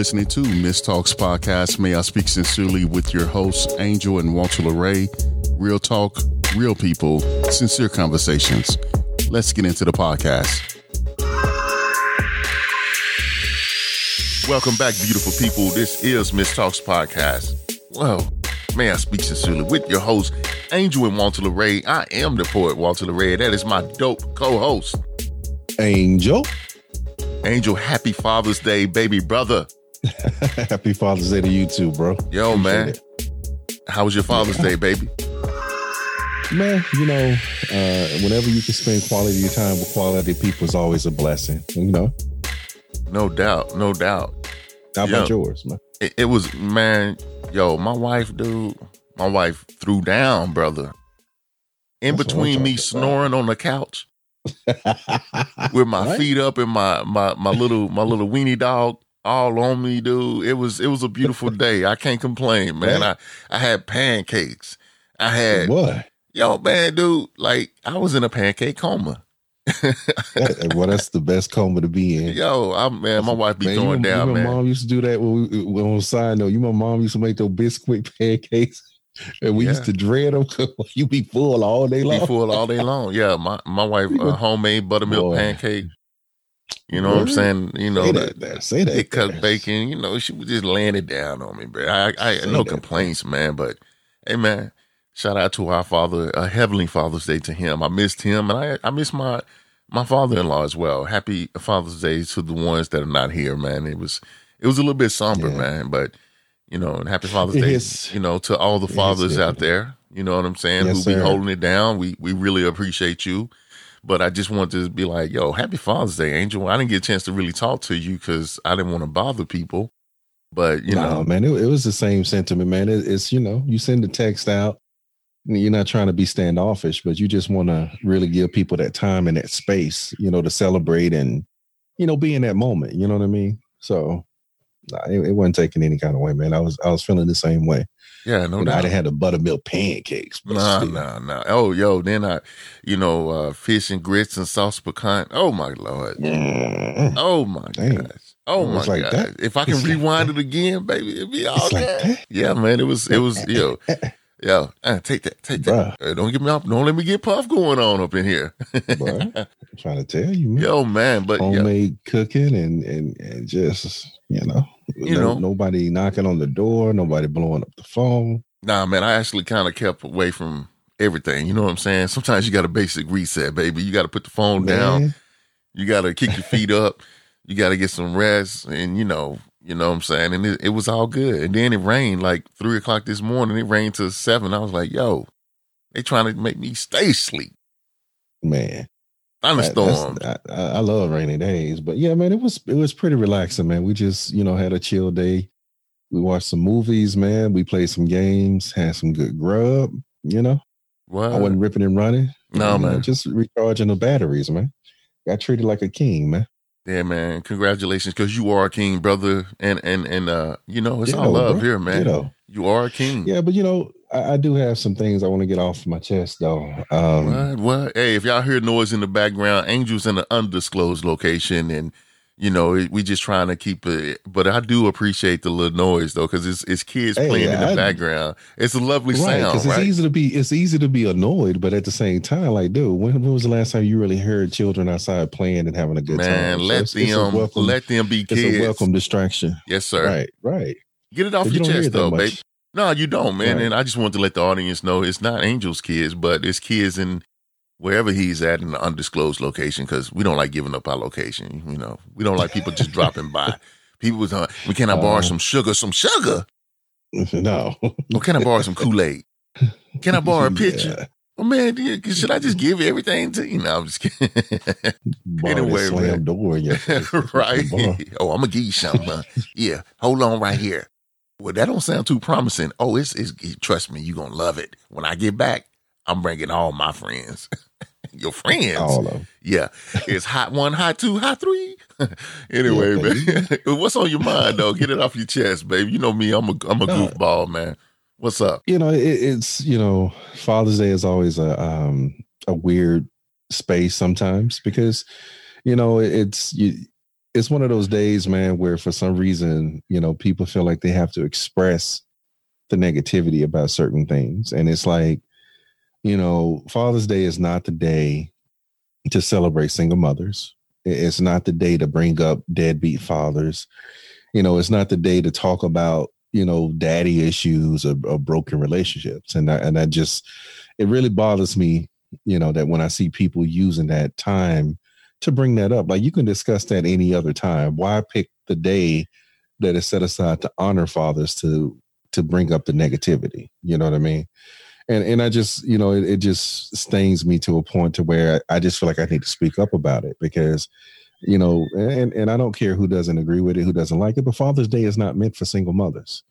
listening to Miss Talks Podcast. May I speak sincerely with your hosts, Angel and Walter LeRae. Real talk, real people, sincere conversations. Let's get into the podcast. Welcome back, beautiful people. This is Miss Talks Podcast. Well, may I speak sincerely with your host, Angel and Walter LeRae. I am the poet, Walter LeRae. That is my dope co-host, Angel. Angel, happy Father's Day, baby brother. Happy Father's Day to you too, bro. Yo, appreciate man. It. How was your Father's Day, baby? Man, you know, whenever you can spend quality time with quality people is always a blessing, you know? No doubt, no doubt. How about yours, man? It was, man, yo, my wife threw down, brother. In That's between me snoring on the couch. With my feet up and my little weenie dog all on me, dude. It was a beautiful day. I can't complain, man. I had pancakes. I had what? Yo, man, dude, like I was in a pancake coma. Well, that's the best coma to be in. Yo, my wife be going down, man. My mom used to do that when on side note. You, my mom used to make those Bisquick pancakes. And we used to dread them. You be full all day long. Yeah, my wife, homemade buttermilk pancake. You know what I'm saying? You know, it cut bacon. You know, she was just laying it down on me, bro. No complaints, man. But, hey, man, shout out to our Father, a Heavenly Father's Day to him. I missed him, and I missed my father-in-law as well. Happy Father's Day to the ones that are not here, man. It was a little bit somber, man, but... You know, and happy Father's Day, you know, to all the fathers out there, you know what I'm saying, yes, who be holding it down. We really appreciate you. But I just want to be like, yo, happy Father's Day, Angel. I didn't get a chance to really talk to you because I didn't want to bother people. But, you know. Man, it was the same sentiment, man. It's, you know, you send the text out. You're not trying to be standoffish, but you just want to really give people that time and that space, you know, to celebrate and, you know, be in that moment. You know what I mean? So. Nah, it wasn't taken any kind of way, man. I was feeling the same way. Yeah, no doubt. I done had the buttermilk pancakes. Nah. Oh, yo, then I, you know, fish and grits and sauce pecan. Oh, my Lord. Mm. Oh, my gosh. Oh, my gosh. That? If I can rewind it again, baby, it'd be all good. Like yeah, man, it was yo, take that. Hey, don't get me up. Don't let me get puff going on up in here. Bruh, I'm trying to tell you, man. Yo, man, but homemade cooking and just, you know, nobody knocking on the door, nobody blowing up the phone. Nah, man, I actually kind of kept away from everything. You know what I'm saying? Sometimes you got a basic reset, baby. You got to put the phone down. You got to kick your feet up. You got to get some rest, and you know what I'm saying? And it was all good. And then it rained like 3:00 this morning. It rained till 7:00. I was like, yo, they trying to make me stay asleep. Man. Thunderstorm. I love rainy days. But yeah, man, it was pretty relaxing, man. We just, you know, had a chill day. We watched some movies, man. We played some games, had some good grub, you know. Wow. I wasn't ripping and running. No, man. Know, just recharging the batteries, man. Got treated like a king, man. Yeah, man. Congratulations, because you are a king, brother. And you know, it's all love here, man. You are a king. Yeah, but, you know, I do have some things I want to get off my chest, though. What? Hey, if y'all hear noise in the background, Angel's in an undisclosed location, and, you know, we just trying to keep it. But I do appreciate the little noise, though, because it's kids playing in the background. It's a lovely sound, right? Because it's easy to be annoyed, but at the same time, like, dude, when was the last time you really heard children outside playing and having a good time? Man, let them be kids. It's a welcome distraction. Yes, sir. Right. Get it off your chest, though, baby. No, you don't, man. Right. And I just wanted to let the audience know it's not Angel's kids, but it's kids in wherever he's at in an undisclosed location, because we don't like giving up our location. You know, we don't like people just dropping by. People was, can I borrow some sugar? Some sugar? No. Or can I borrow some Kool-Aid? Can I borrow a picture? Yeah. Oh, man, should I just give everything to you? No, I'm just kidding. Anyway, slam door in your face. Right. Oh, I'm going to give you something. Yeah, hold on right here. Well, that don't sound too promising. Oh, it's trust me, you're going to love it. When I get back, I'm bringing all my friends. Your friends? All of them. Yeah. It's hot one, hot two, hot three. Anyway, man. What's on your mind, though? Get it off your chest, baby. You know me. I'm a goofball, man. What's up? You know, it's, you know, Father's Day is always a weird space sometimes because, you know, it's... it's one of those days, man, where for some reason, you know, people feel like they have to express the negativity about certain things. And it's like, you know, Father's Day is not the day to celebrate single mothers. It's not the day to bring up deadbeat fathers. You know, it's not the day to talk about, you know, daddy issues or broken relationships. And I just, it really bothers me, you know, that when I see people using that time to bring that up, like you can discuss that any other time. Why pick the day that is set aside to honor fathers to bring up the negativity? You know what I mean? And I just, you know, it just stings me to a point to where I just feel like I need to speak up about it because, you know, and I don't care who doesn't agree with it, who doesn't like it, but Father's Day is not meant for single mothers.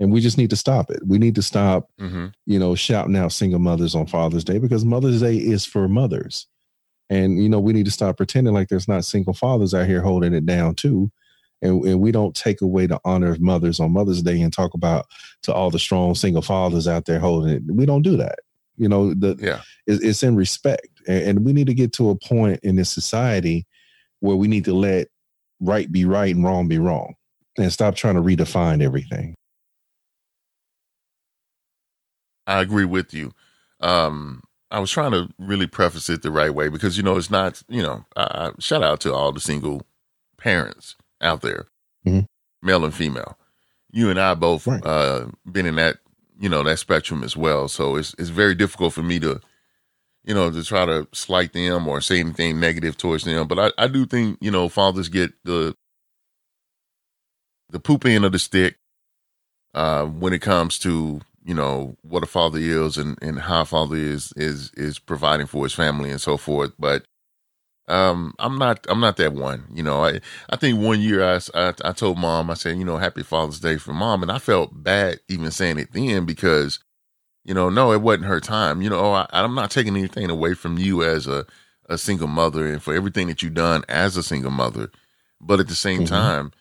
And we just need to stop it. We need to stop, you know, shouting out single mothers on Father's Day because Mother's Day is for mothers. And, you know, we need to stop pretending like there's not single fathers out here holding it down too. And we don't take away the honor of mothers on Mother's Day and talk about to all the strong single fathers out there holding it. We don't do that. You know, it's in respect. And we need to get to a point in this society where we need to let right be right and wrong be wrong and stop trying to redefine everything. I agree with you. I was trying to really preface it the right way because, you know, it's not, you know, shout out to all the single parents out there, male and female. You and I both been in that, you know, that spectrum as well. So it's very difficult for me to, you know, to try to slight them or say anything negative towards them. But I do think, you know, fathers get the poop end of the stick when it comes to, you know, what a father is and how a father is providing for his family and so forth. But I'm not that one, you know. I think one year I told mom, I said, you know, happy Father's Day for mom. And I felt bad even saying it then because, you know, no, it wasn't her time. You know, I'm not taking anything away from you as a single mother and for everything that you've done as a single mother. But at the same time,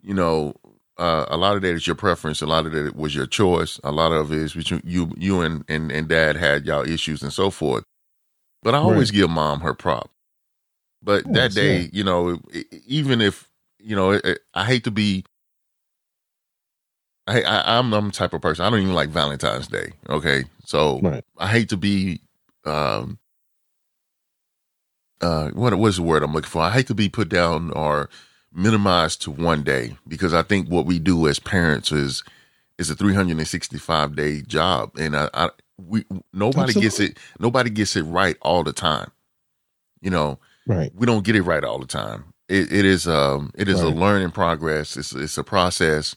you know, a lot of that is your preference. A lot of that was your choice. A lot of it is between you and dad had y'all issues and so forth. But I always give mom her prop. But that day, you know, even if, you know, I hate to be, I'm the type of person, I don't even like Valentine's Day. Okay. So I hate to be, what's the word I'm looking for? I hate to be put down or minimized to one day because I think what we do as parents is a 365 day job. And nobody gets it. Nobody gets it right all the time. You know, we don't get it right all the time. It is a learning progress. It's a process,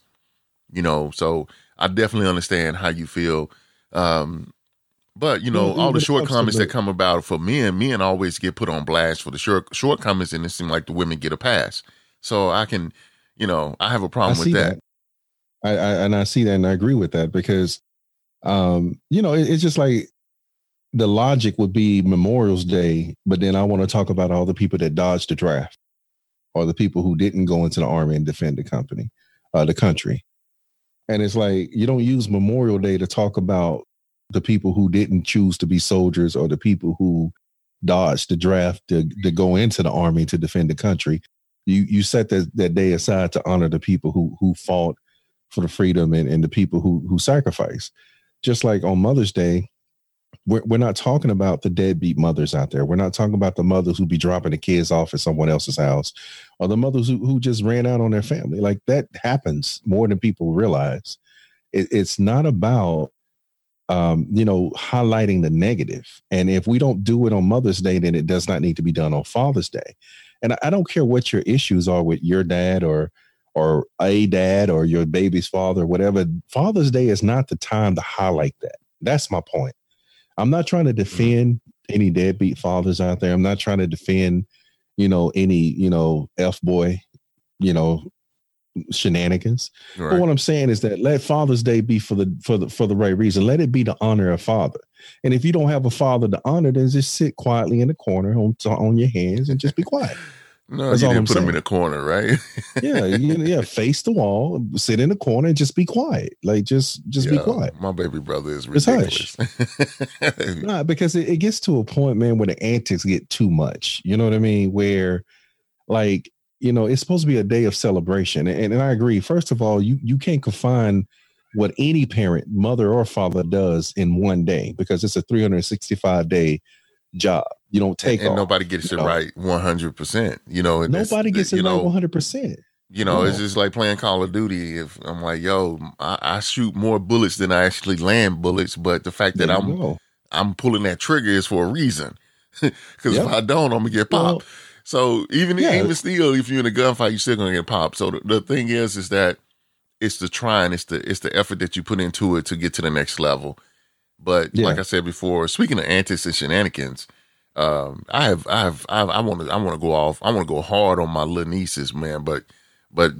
you know, so I definitely understand how you feel. But you know, all the shortcomings that come about for men always get put on blast for the shortcomings. And it seems like the women get a pass. So I can, you know, I have a problem with that. I see that and I agree with that because, you know, it's just like the logic would be Memorial Day, but then I want to talk about all the people that dodged the draft or the people who didn't go into the army and defend the country. And it's like, you don't use Memorial Day to talk about the people who didn't choose to be soldiers or the people who dodged the draft to go into the army to defend the country. You set that day aside to honor the people who fought for the freedom and the people who sacrificed. Just like on Mother's Day, we're not talking about the deadbeat mothers out there. We're not talking about the mothers who be dropping the kids off at someone else's house or the mothers who just ran out on their family. Like that happens more than people realize. It's not about, you know, highlighting the negative. And if we don't do it on Mother's Day, then it does not need to be done on Father's Day. And I don't care what your issues are with your dad or a dad or your baby's father, or whatever. Father's Day is not the time to highlight that. That's my point. I'm not trying to defend any deadbeat fathers out there. I'm not trying to defend, you know, any, you know, F-boy, you know, shenanigans. Right. But what I'm saying is that let Father's Day be for the right reason. Let it be to honor a father. And if you don't have a father to honor, then just sit quietly in the corner on your hands and just be quiet. No, that's you didn't put him in a corner, right? yeah. Face the wall, sit in the corner, and just be quiet. Like just be quiet. My baby brother is ridiculous. Nah, because it gets to a point, man, where the antics get too much. You know what I mean? Where, like, you know, it's supposed to be a day of celebration. And I agree. First of all, you can't confine what any parent, mother or father, does in one day, because it's a 365-day job. You don't take off. Nobody gets it right 100%. You know, nobody gets it right 100%. You know, it's just like playing Call of Duty. If I'm like, yo, I shoot more bullets than I actually land bullets, but the fact that I'm pulling that trigger is for a reason. Because if I don't, I'm gonna get popped. Well, so even still, if you're in a gunfight, you're still gonna get popped. So the thing is that it's the trying, it's the effort that you put into it to get to the next level. But like I said before, speaking of antics and shenanigans. I want to go off. I want to go hard on my little nieces, man. But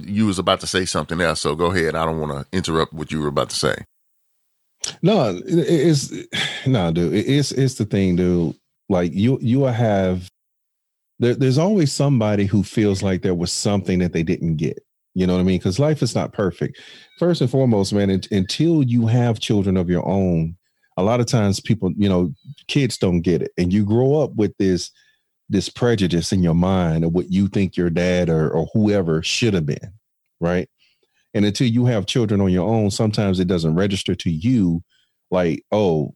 you was about to say something else, so go ahead. I don't want to interrupt what you were about to say. No, dude. It's the thing, dude. Like you have. There's always somebody who feels like there was something that they didn't get. You know what I mean? Because life is not perfect. First and foremost, man. Until you have children of your own. A lot of times people, you know, kids don't get it. And you grow up with this prejudice in your mind of what you think your dad or whoever should have been, right? And until you have children on your own, sometimes it doesn't register to you like, oh,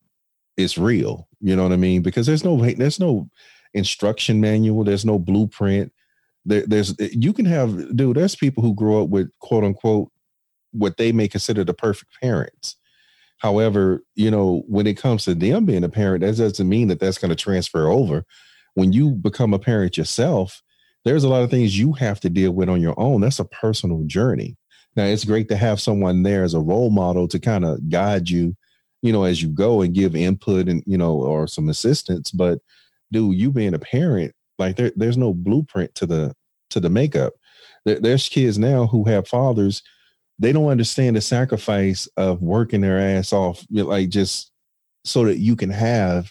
it's real. You know what I mean? Because there's no instruction manual. There's no blueprint. There's people who grow up with, quote unquote, what they may consider the perfect parents. However, you know, when it comes to them being a parent, that doesn't mean that that's going to transfer over. When you become a parent yourself, there's a lot of things you have to deal with on your own. That's a personal journey. Now, it's great to have someone there as a role model to kind of guide you, you know, as you go and give input and, you know, or some assistance. But, dude, you being a parent, like there's no blueprint to the makeup. There's kids now who have fathers. They don't understand the sacrifice of working their ass off, like just so that you can have.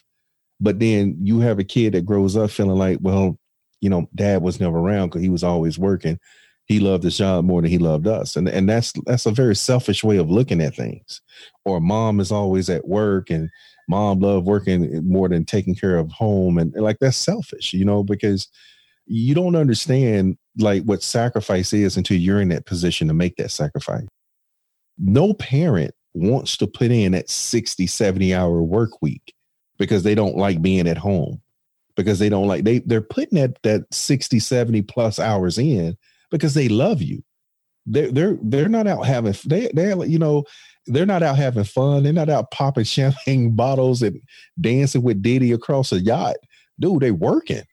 But then you have a kid that grows up feeling like, well, you know, dad was never around because he was always working. He loved his job more than he loved us. And that's a very selfish way of looking at things. Or mom is always at work and mom loved working more than taking care of home. And like, that's selfish, you know, because you don't understand like what sacrifice is until you're in that position to make that sacrifice. No parent wants to put in that 60, 70-hour work week because they don't like being at home, because they don't like, they're putting that 60, 70 plus hours in because they love you. They're not out having, they're not out having fun. They're not out popping champagne bottles and dancing with Diddy across a yacht. Dude, they working.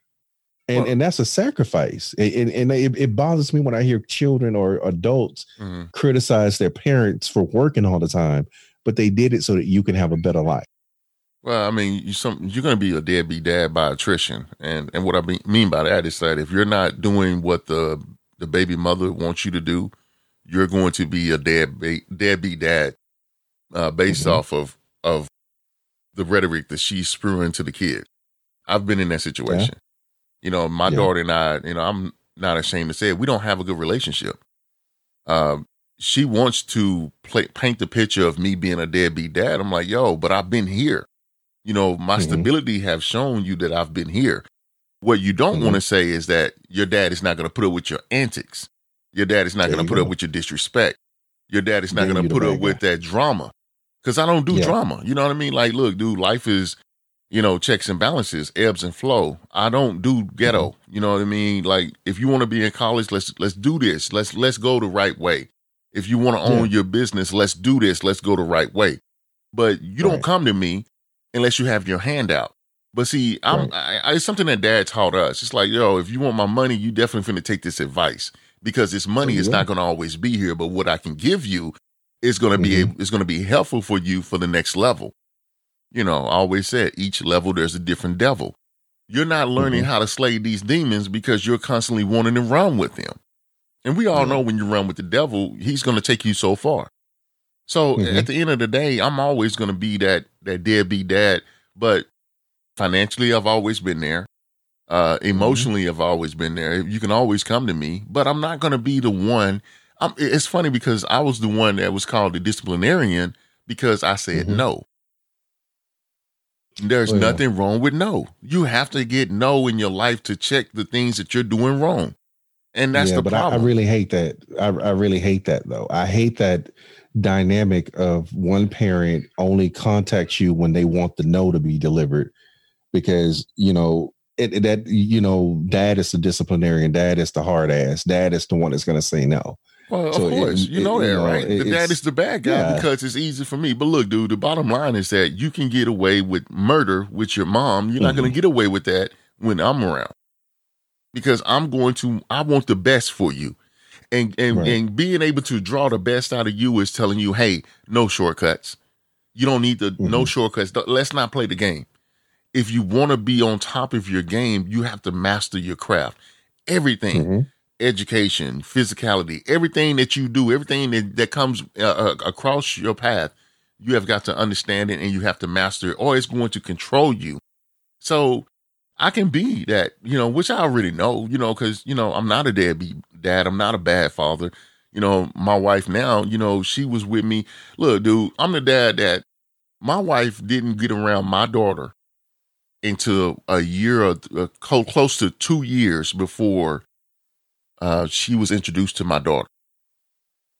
And that's a sacrifice. And it bothers me when I hear children or adults criticize their parents for working all the time, but they did it so that you can have a better life. Well, I mean, you're going to be a deadbeat dad by attrition. And what I mean by that is that if you're not doing what the baby mother wants you to do, you're going to be a deadbeat dad based off of the rhetoric that she's spewing to the kid. I've been in that situation. Yeah. You know, my daughter and I, you know, I'm not ashamed to say it, we don't have a good relationship. She wants to paint the picture of me being a deadbeat dad. I'm like, yo, but I've been here. You know, my stability have shown you that I've been here. What you don't want to say is that your dad is not going to put up with your antics. Your dad is not going to put up with your disrespect. Your dad is not going to put up with that drama. Because I don't do drama. You know what I mean? Like, look, dude, life is... you know, checks and balances, ebbs and flow. I don't do ghetto. You know what I mean? Like, if you want to be in college, let's do this. Let's go the right way. If you want to own your business, let's do this. Let's go the right way. But you don't come to me unless you have your hand out. But see, it's something that dad taught us. It's like, yo, if you want my money, you definitely finna take this advice because this money is not going to always be here. But what I can give you is going to be, it's going to be helpful for you for the next level. You know, I always said each level, there's a different devil. You're not learning how to slay these demons because you're constantly wanting to run with them. And we all know when you run with the devil, he's going to take you so far. So at the end of the day, I'm always going to be that deadbeat dad. But financially, I've always been there. Emotionally, I've always been there. You can always come to me, but I'm not going to be the one. It's funny because I was the one that was called the disciplinarian because I said no. There's nothing wrong with no. You have to get no in your life to check the things that you're doing wrong. And that's the problem. I really hate that. I really hate that, though. I hate that dynamic of one parent only contacts you when they want the no to be delivered, because, you know, that, you know, dad is the disciplinarian. Dad is the hard ass. Dad is the one that's going to say no. Well, so of course, you know that, right? The dad is the bad guy because it's easy for me. But look, dude, the bottom line is that you can get away with murder with your mom. You're not going to get away with that when I'm around, because I want the best for you. And being able to draw the best out of you is telling you, hey, no shortcuts. You don't need the no shortcuts. Let's not play the game. If you want to be on top of your game, you have to master your craft. Everything. Education, physicality, everything that you do, everything that comes across your path, you have got to understand it and you have to master it, or it's going to control you. So I can be that, you know, which I already know, you know, because, you know, I'm not a deadbeat dad. I'm not a bad father. You know, my wife now, you know, she was with me. Look, dude, I'm the dad that my wife didn't get around my daughter until a year or close to 2 years before she was introduced to my daughter.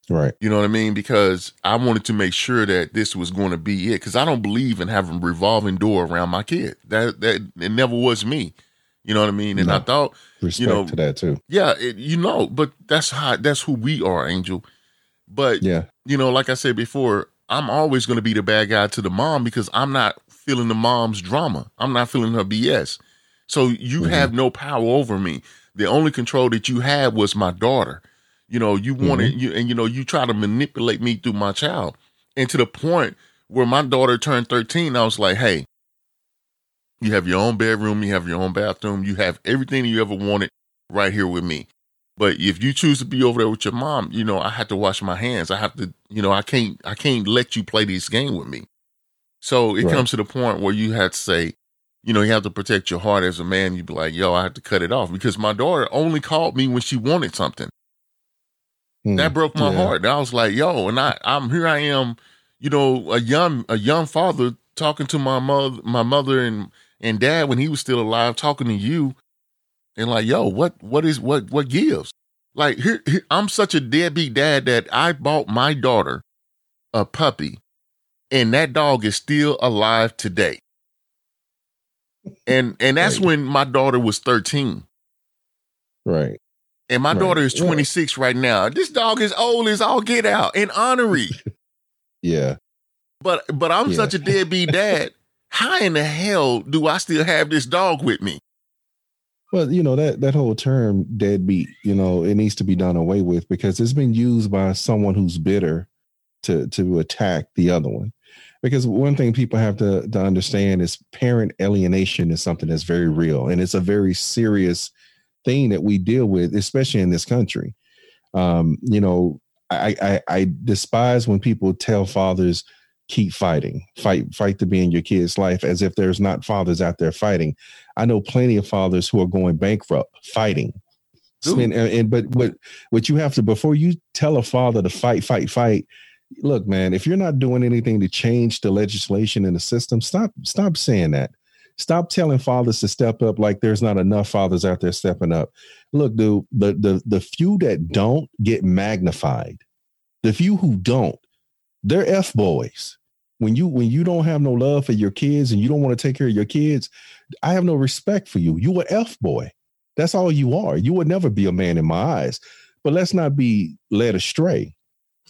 Right. You know what I mean? Because I wanted to make sure that this was going to be it. Because I don't believe in having a revolving door around my kid. That it never was me. You know what I mean? And no, I thought, respect, you know, to that too. Yeah, you know, but that's who we are, Angel. But you know, like I said before, I'm always going to be the bad guy to the mom because I'm not feeling the mom's drama. I'm not feeling her BS. So you have no power over me. The only control that you had was my daughter. You know, you wanted you, and you know, you try to manipulate me through my child. And to the point where my daughter turned 13, I was like, hey, you have your own bedroom, you have your own bathroom, you have everything you ever wanted right here with me. But if you choose to be over there with your mom, you know, I have to wash my hands. I have to, you know, I can't let you play this game with me. So it comes to the point where you have to say, you know, you have to protect your heart as a man. You'd be like, yo, I have to cut it off, because my daughter only called me when she wanted something. That broke my heart. And I was like, yo, and I'm here. I am, you know, a young father talking to my mother and dad when he was still alive, talking to you, and like, yo, what gives? Like, here I'm such a deadbeat dad that I bought my daughter a puppy, and that dog is still alive today. And that's when my daughter was 13. Right. And my daughter is 26 right now. This dog is old as all get out and honorary. But I'm such a deadbeat dad. How in the hell do I still have this dog with me? Well, you know, that whole term deadbeat, you know, it needs to be done away with, because it's been used by someone who's bitter to attack the other one. Because one thing people have to understand is parent alienation is something that's very real. And it's a very serious thing that we deal with, especially in this country. You know, I despise when people tell fathers, keep fighting, fight to be in your kid's life, as if there's not fathers out there fighting. I know plenty of fathers who are going bankrupt fighting. But what you have to, before you tell a father to fight, look, man, if you're not doing anything to change the legislation in the system, stop saying that. Stop telling fathers to step up like there's not enough fathers out there stepping up. Look, dude, the few that don't get magnified. The few who don't, they're F boys. When you don't have no love for your kids and you don't want to take care of your kids, I have no respect for you. You an F boy. That's all you are. You would never be a man in my eyes. But let's not be led astray.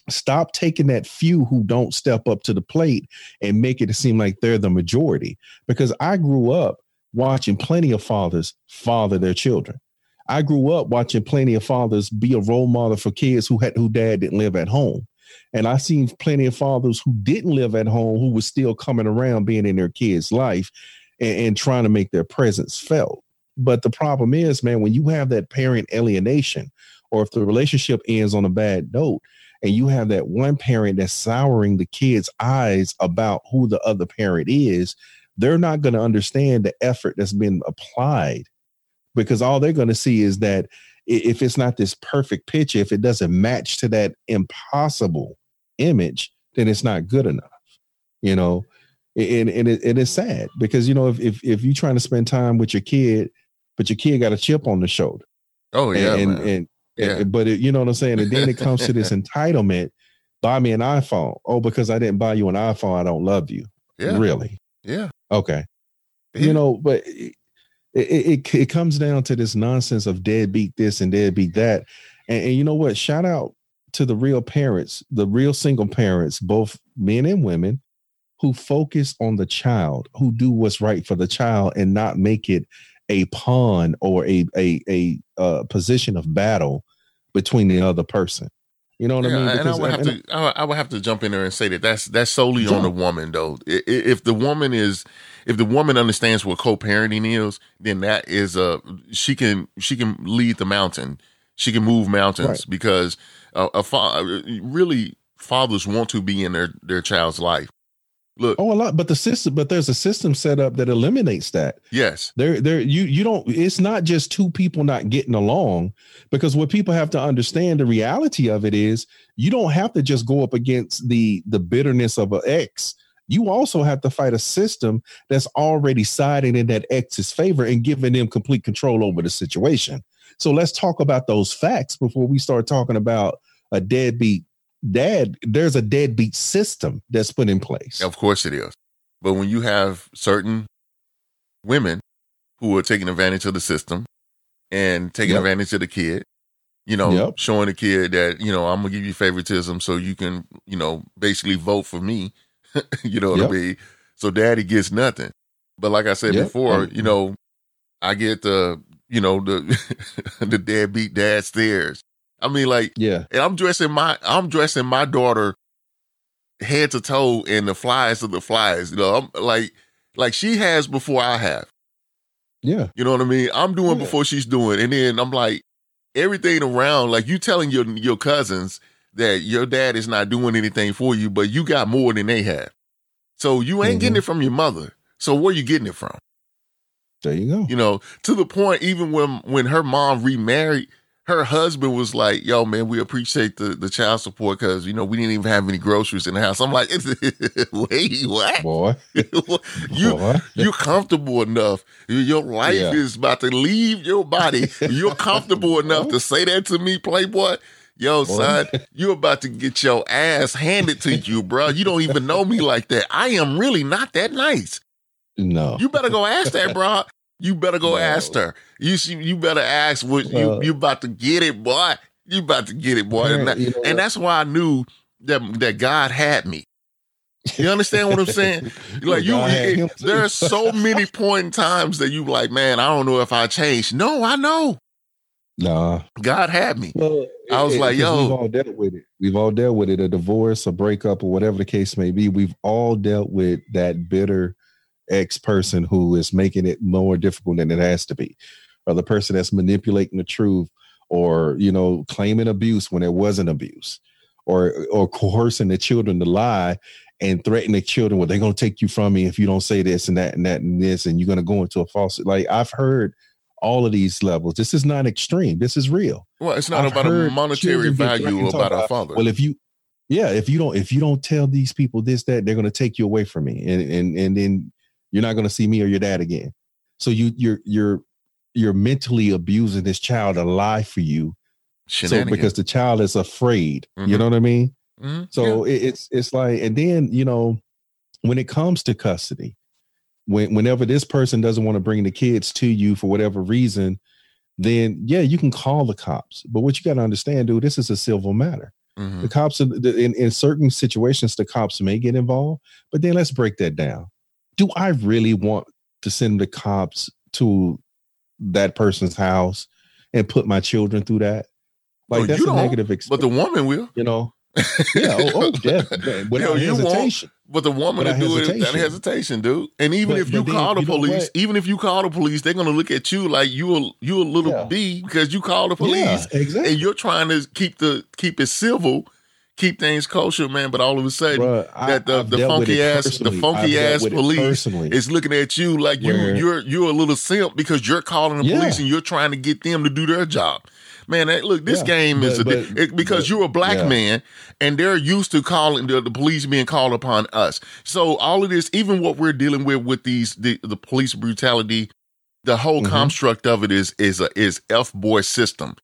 Stop taking that few who don't step up to the plate and make it seem like they're the majority, because I grew up watching plenty of fathers father their children. I grew up watching plenty of fathers be a role model for kids who dad didn't live at home. And I seen plenty of fathers who didn't live at home who was still coming around being in their kids' life and trying to make their presence felt. But the problem is, man, when you have that parent alienation, or if the relationship ends on a bad note, and you have that one parent that's souring the kid's eyes about who the other parent is, they're not going to understand the effort that's been applied, because all they're going to see is that if it's not this perfect picture, if it doesn't match to that impossible image, then it's not good enough, you know, and it's sad because, you know, if you're trying to spend time with your kid, but your kid got a chip on the shoulder. Oh, yeah. And, and, and, Yeah. But it, you know what I'm saying? And then it comes to this entitlement. Buy me an iPhone. Oh, because I didn't buy you an iPhone, I don't love you. Yeah. Really? Yeah. Okay. Yeah. You know, but it comes down to this nonsense of deadbeat this and deadbeat that. And you know what? Shout out to the real parents, the real single parents, both men and women, who focus on the child, who do what's right for the child and not make it a pawn or a position of battle between the other person. You know what I mean? Because, and I would have to jump in there and say that's solely on the woman, though. If the woman understands what co-parenting is, then that is she can lead the mountain. She can move mountains, right? Because fathers want to be in their child's life. Look. Oh, a lot, but there's a system set up that eliminates that. Yes. You don't, it's not just two people not getting along, because what people have to understand, the reality of it is you don't have to just go up against the bitterness of an ex. You also have to fight a system that's already siding in that ex's favor and giving them complete control over the situation. So let's talk about those facts before we start talking about a deadbeat dad. There's a deadbeat system that's put in place. Of course it is. But when you have certain women who are taking advantage of the system and taking advantage of the kid, you know, showing the kid that, you know, I'm going to give you favoritism so you can, you know, basically vote for me. You know what I mean? So daddy gets nothing. But like I said before, you know, I get the deadbeat dad stares. I mean, and I'm dressing my daughter head to toe in the flies of the flies. You know, I'm like she has before I have. Yeah. You know what I mean? I'm doing before she's doing. And then I'm like, everything around, like you telling your cousins that your dad is not doing anything for you, but you got more than they have. So you ain't getting it from your mother. So where you getting it from? There you go. You know, to the point, even when her mom remarried, her husband was like, yo, man, we appreciate the child support because, you know, we didn't even have any groceries in the house. I'm like, wait, what? Boy. You're comfortable enough. Your life is about to leave your body. You're comfortable enough to say that to me, Playboy? Yo, son, you're about to get your ass handed to you, bro. You don't even know me like that. I am really not that nice. No. You better go ask that, bro. You better go ask her. You better ask what you about to get it, boy. You about to get it, boy. And, and that's why I knew that God had me. You understand what I'm saying? Like there are so many point in times that you like, man, I don't know if I changed. No, I know. Nah. God had me. Well, I was like, yo. We've all dealt with it. We've all dealt with it. A divorce, a breakup, or whatever the case may be. We've all dealt with that bitter ex person who is making it more difficult than it has to be, or the person that's manipulating the truth, or, you know, claiming abuse when there wasn't abuse, or coercing the children to lie and threatening the children, well, they're going to take you from me if you don't say this and that and that and this, and you're going to go into a false. Like, I've heard all of these levels. This is not extreme. This is real. Well, it's not about a monetary value about a father. Well, if you don't tell these people this, that, they're going to take you away from me. And then you're not going to see me or your dad again. So you're mentally abusing this child to lie for you. So because the child is afraid, you know what I mean? Mm-hmm. So it's like, and then, you know, when it comes to custody, whenever this person doesn't want to bring the kids to you for whatever reason, then you can call the cops. But what you got to understand, dude, this is a civil matter. Mm-hmm. The cops in certain situations, the cops may get involved, but then let's break that down. Do I really want to send the cops to that person's house and put my children through that? Like, well, that's a negative experience. But the woman will, you know. Yeah, definitely. Without hesitation. But the woman will do it without hesitation, dude. And even if you call the police, they're going to look at you like you a little B because you call the police. Yeah, exactly. And you're trying to keep it civil. Keep things kosher, man, but all of a sudden, the funky ass police is looking at you like you're a little simp because you're calling the police and you're trying to get them to do their job. Man, look, this game is because you're a black man and they're used to calling the police being called upon us. So all of this, even what we're dealing with these the police brutality, the whole construct of it is a F-boy system.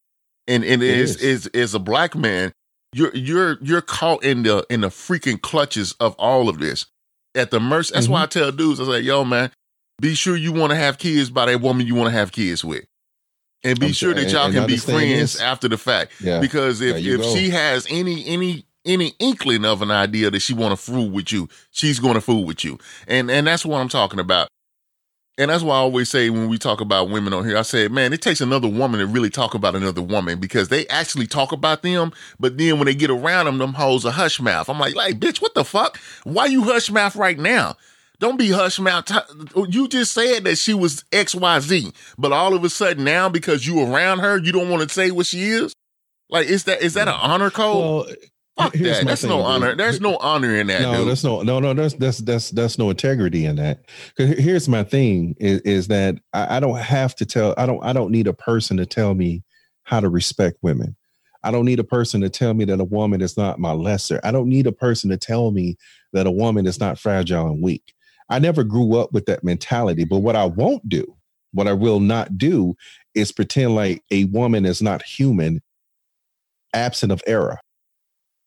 and is a black man, you're caught in the freaking clutches of all of this. At the mercy, that's why I tell dudes, I say, yo, man, be sure you want to have kids by that woman you want to have kids with. And be that y'all can be friends after the fact. Yeah. Because if she has any inkling of an idea that she want to fool with you, she's going to fool with you. And that's what I'm talking about. And that's why I always say when we talk about women on here, I say, man, it takes another woman to really talk about another woman, because they actually talk about them. But then when they get around them hoes are hush mouth. I'm like, bitch, what the fuck? Why you hush mouth right now? Don't be hush mouth. You just said that she was XYZ, but all of a sudden now, because you around her, you don't want to say what she is? Like, is that an honor code? Well, fuck that. That's no honor. There's no honor in that. No, that's no. That's no integrity in that. Here's my thing: is that I don't have to tell. I don't need a person to tell me how to respect women. I don't need a person to tell me that a woman is not my lesser. I don't need a person to tell me that a woman is not fragile and weak. I never grew up with that mentality. But what I won't do, what I will not do, is pretend like a woman is not human, absent of error.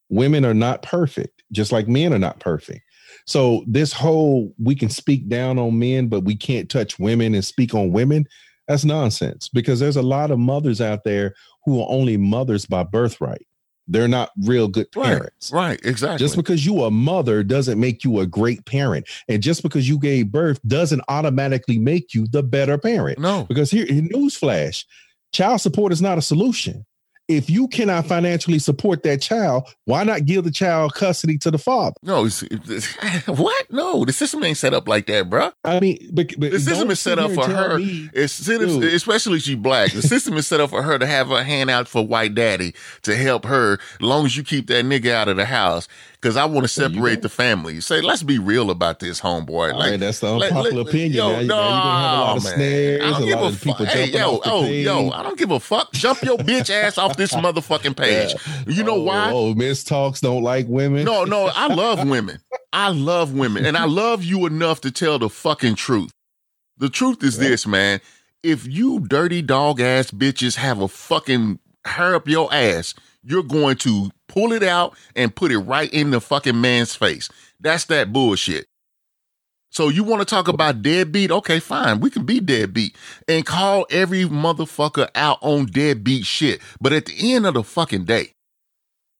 Women are not perfect, just like men are not perfect. So this whole, we can speak down on men, but we can't touch women and speak on women, that's nonsense, because there's a lot of mothers out there who are only mothers by birthright. They're not real good parents. Right, exactly. Just because you a mother doesn't make you a great parent. And just because you gave birth doesn't automatically make you the better parent. No. Because here, newsflash, child support is not a solution. If you cannot financially support that child, why not give the child custody to the father? No, what? No, the system ain't set up like that, bro. I mean, but the system is set up for her. Especially if she's black. The system is set up for her to have her hand out for white daddy to help her, as long as you keep that nigga out of the house. Because I want to separate the family. Say, let's be real about this, homeboy. Like, that's the unpopular opinion. Yo, no, I don't give a fuck. Hey, yo, I don't give a fuck. Jump your bitch ass off this motherfucking page. Yeah. You know why? Oh, Miss Talks don't like women. No, I love women. I love women. And I love you enough to tell the fucking truth. The truth is this, man. If you dirty dog ass bitches have a fucking hair up your ass, you're going to pull it out and put it right in the fucking man's face. That's that bullshit. So you want to talk about deadbeat? Okay, fine. We can be deadbeat and call every motherfucker out on deadbeat shit. But at the end of the fucking day,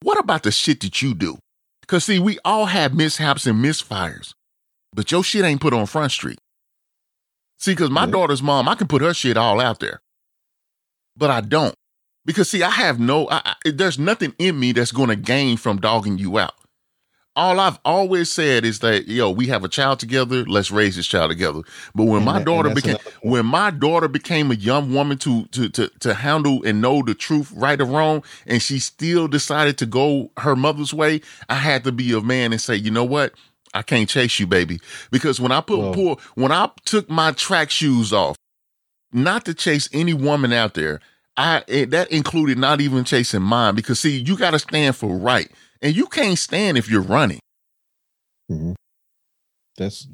what about the shit that you do? Because, see, we all have mishaps and misfires, but your shit ain't put on Front Street. See, because my daughter's mom, I can put her shit all out there, but I don't. Because, see, I have there's nothing in me that's going to gain from dogging you out. All I've always said is that, yo, we have a child together. Let's raise this child together. But when my daughter became a young woman to handle and know the truth, right or wrong, and she still decided to go her mother's way, I had to be a man and say, you know what? I can't chase you, baby. Because when I took my track shoes off, not to chase any woman out there, that included not even chasing mine, because, see, you got to stand for right, and you can't stand if you're running. Mm-hmm. That's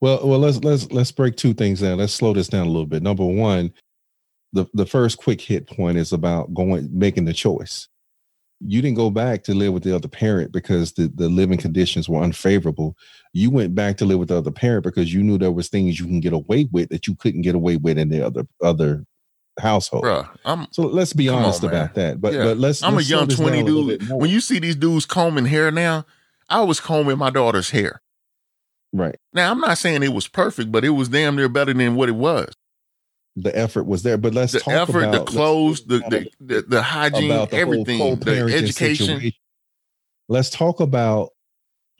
Well, let's break two things down. Let's slow this down a little bit. Number one, the first quick hit point is about making the choice. You didn't go back to live with the other parent because the living conditions were unfavorable. You went back to live with the other parent because you knew there was things you can get away with that you couldn't get away with in the other household. Bruh, so let's be honest about that. But I'm a young 20 dude. When you see these dudes combing hair now, I was combing my daughter's hair. Right. Now, I'm not saying it was perfect, but it was damn near better than what it was. The effort was there, but let's talk about the effort, the clothes, the hygiene, everything, the education. Situation. Let's talk about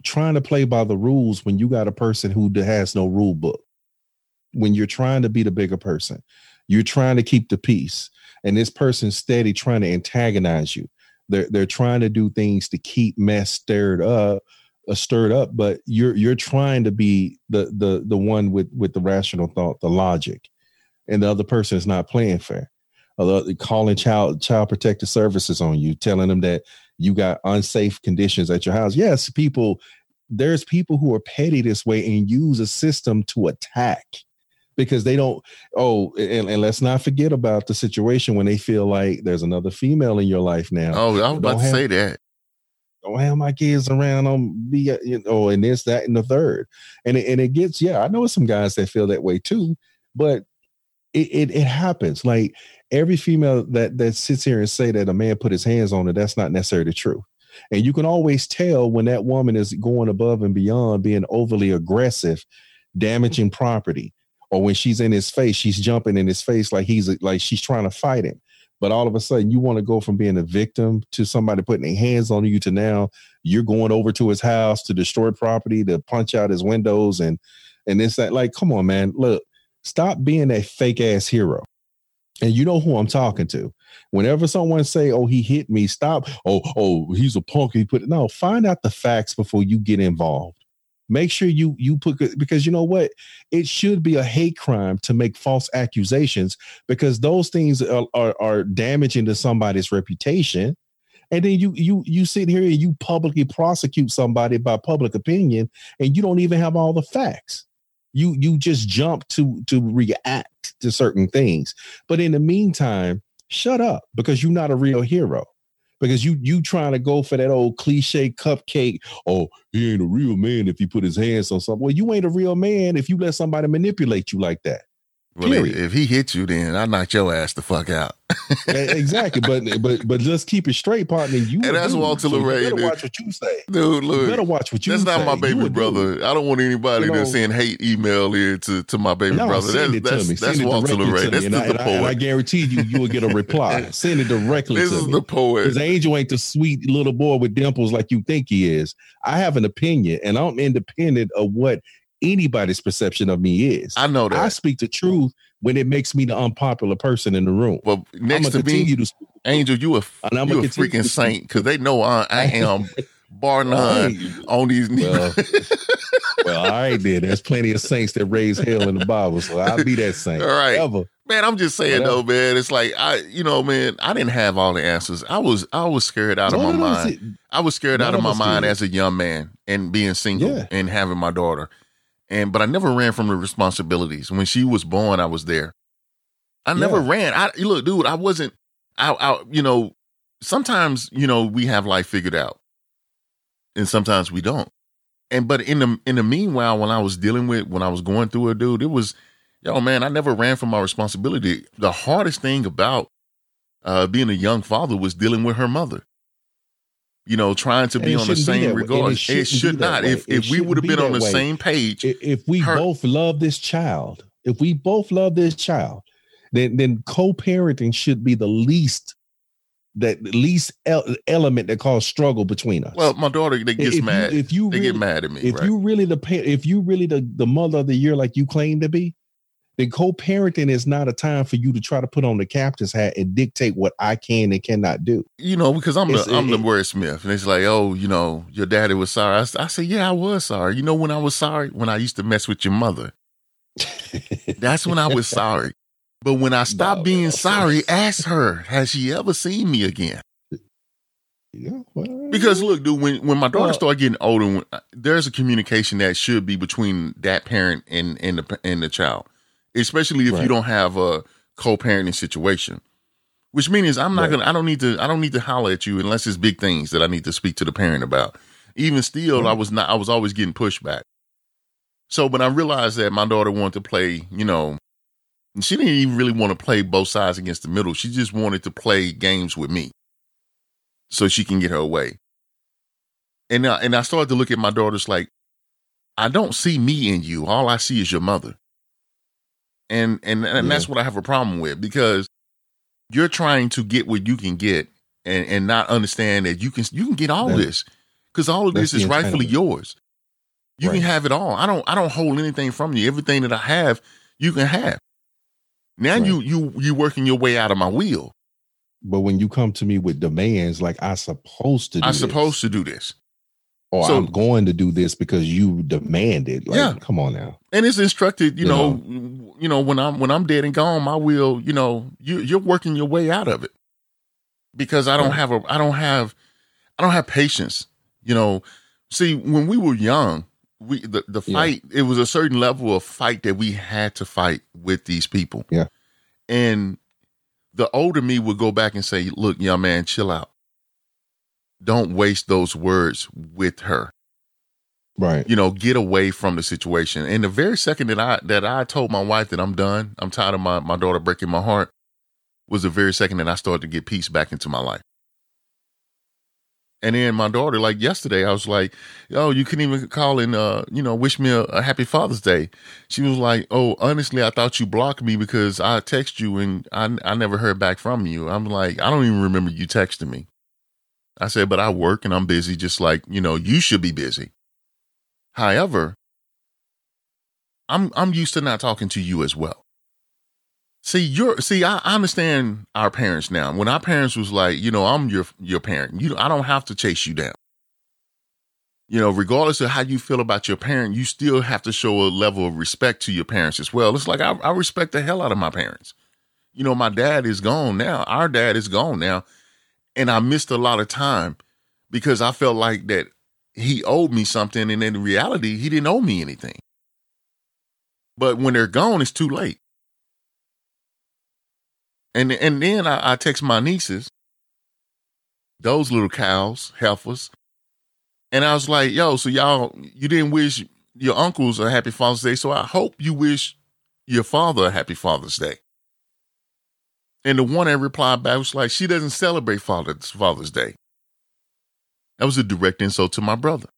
trying to play by the rules when you got a person who has no rule book. When you're trying to be the bigger person, you're trying to keep the peace, and this person's steady trying to antagonize you. They're trying to do things to keep mess stirred up, but you're trying to be the one with the rational thought, the logic, and the other person is not playing fair. Calling child protective services on you, telling them that you got unsafe conditions at your house. Yes, there's people who are petty this way and use a system to attack. because they don't. Oh, and let's not forget about the situation when they feel like there's another female in your life now. Oh, I was about to say that. Don't have my kids around. I'm be, you know, and this, that, and the third. And it gets, yeah, I know some guys that feel that way too, but it happens. Like every female that sits here and say that a man put his hands on her, that's not necessarily true. And you can always tell when that woman is going above and beyond, being overly aggressive, damaging property, or when she's in his face, she's jumping in his face like she's trying to fight him. But all of a sudden, you want to go from being a victim to somebody putting their hands on you to now you're going over to his house to destroy property, to punch out his windows and this, that. Like, come on, man. Look, stop being that fake ass hero. And you know who I'm talking to. Whenever someone say, oh, he hit me, stop. Oh, he's a punk. He put it. No, find out the facts before you get involved. Make sure you put, because you know what? It should be a hate crime to make false accusations, because those things are damaging to somebody's reputation. And then you sit here and you publicly prosecute somebody by public opinion, and you don't even have all the facts. You just jump to react to certain things. But in the meantime, shut up, because you're not a real hero. Because you trying to go for that old cliche cupcake. Oh, he ain't a real man if he put his hands on something. Well, you ain't a real man if you let somebody manipulate you like that. Well, period. If he hits you, then I knock your ass the fuck out. Exactly, but just keep it straight, partner. That's Walter LeRae. You better watch what you say, dude. Look, you better watch what you say. That's not my baby brother. I don't want anybody to send hate email here to my baby brother. That's Walter LeRae. That's the poet. And I guarantee you will get a reply. Send it directly. This is the poet. Because Angel ain't the sweet little boy with dimples like you think he is. I have an opinion, and I'm independent of what anybody's perception of me is. I know that. I speak the truth when it makes me the unpopular person in the room. Well, next to me, Angel, you a freaking saint, because they know I am bar none on these. Well, all right, then. There's plenty of saints that raise hell in the Bible, so I'll be that saint. All right. Ever. Man, I'm just saying though, man, it's like I didn't have all the answers. I was scared out of my mind. I was scared out of my mind as a young man and being single and having my daughter. But I never ran from the responsibilities. When she was born, I was there. I never ran. Sometimes, we have life figured out and sometimes we don't. But in the meanwhile, when I was going through it, dude, it was, I never ran from my responsibility. The hardest thing about being a young father was dealing with her mother. Trying to be on the same regard. It should not. If we would have been on the same page. If we both love this child, then co-parenting should be the least element that caused struggle between us. Well, my daughter, they gets mad. They get mad at me. If you really the mother of the year, like you claim to be, then co-parenting is not a time for you to try to put on the captain's hat and dictate what I can and cannot do. Because I'm the wordsmith. And it's like, oh, your daddy was sorry. I said, yeah, I was sorry. When I was sorry? When I used to mess with your mother. That's when I was sorry. But when I stopped being sorry, ask her, has she ever seen me again? Yeah, well, because look, dude, when my daughter started getting older, there's a communication that should be between that parent and the child. Especially if you don't have a co-parenting situation, which means I don't need to holler at you unless it's big things that I need to speak to the parent about. Even still, I was always getting pushback. So, but I realized that my daughter wanted to play, she didn't even really want to play both sides against the middle. She just wanted to play games with me so she can get her way. And I started to look at my daughter's like, I don't see me in you. All I see is your mother. And that's what I have a problem with, because you're trying to get what you can get and not understand that you can get all this, because all of this is rightfully yours. You can have it all. I don't hold anything from you. Everything that I have, you can have. Now you working your way out of my wheel. But when you come to me with demands like I'm supposed to do this. Or I'm going to do this because you demanded. Like, come on now. And it's instructed, when I'm dead and gone, my will, you're working your way out of it, because I don't have patience. See, when we were young, the fight, it was a certain level of fight that we had to fight with these people. Yeah. And the older me would go back and say, look, young man, chill out. Don't waste those words with her. Right. You know, get away from the situation. And the very second that I told my wife that I'm done, I'm tired of my daughter breaking my heart, was the very second that I started to get peace back into my life. And then my daughter, like yesterday, I was like, oh, you couldn't even call and, wish me a happy Father's Day. She was like, oh, honestly, I thought you blocked me because I text you and I never heard back from you. I'm like, I don't even remember you texting me. I said, but I work and I'm busy, just like, you should be busy. However, I'm used to not talking to you as well. See, I understand our parents now. When our parents was like, I'm your parent. I don't have to chase you down. Regardless of how you feel about your parent, you still have to show a level of respect to your parents as well. It's like I respect the hell out of my parents. My dad is gone now. Our dad is gone now. And I missed a lot of time because I felt like that he owed me something. And in reality, he didn't owe me anything. But when they're gone, it's too late. And then I text my nieces, those little cows, heifers, and I was like, yo, so you didn't wish your uncles a happy Father's Day, so I hope you wish your father a happy Father's Day. And the one that replied back was like, she doesn't celebrate Father's Day. That was a direct insult to my brother.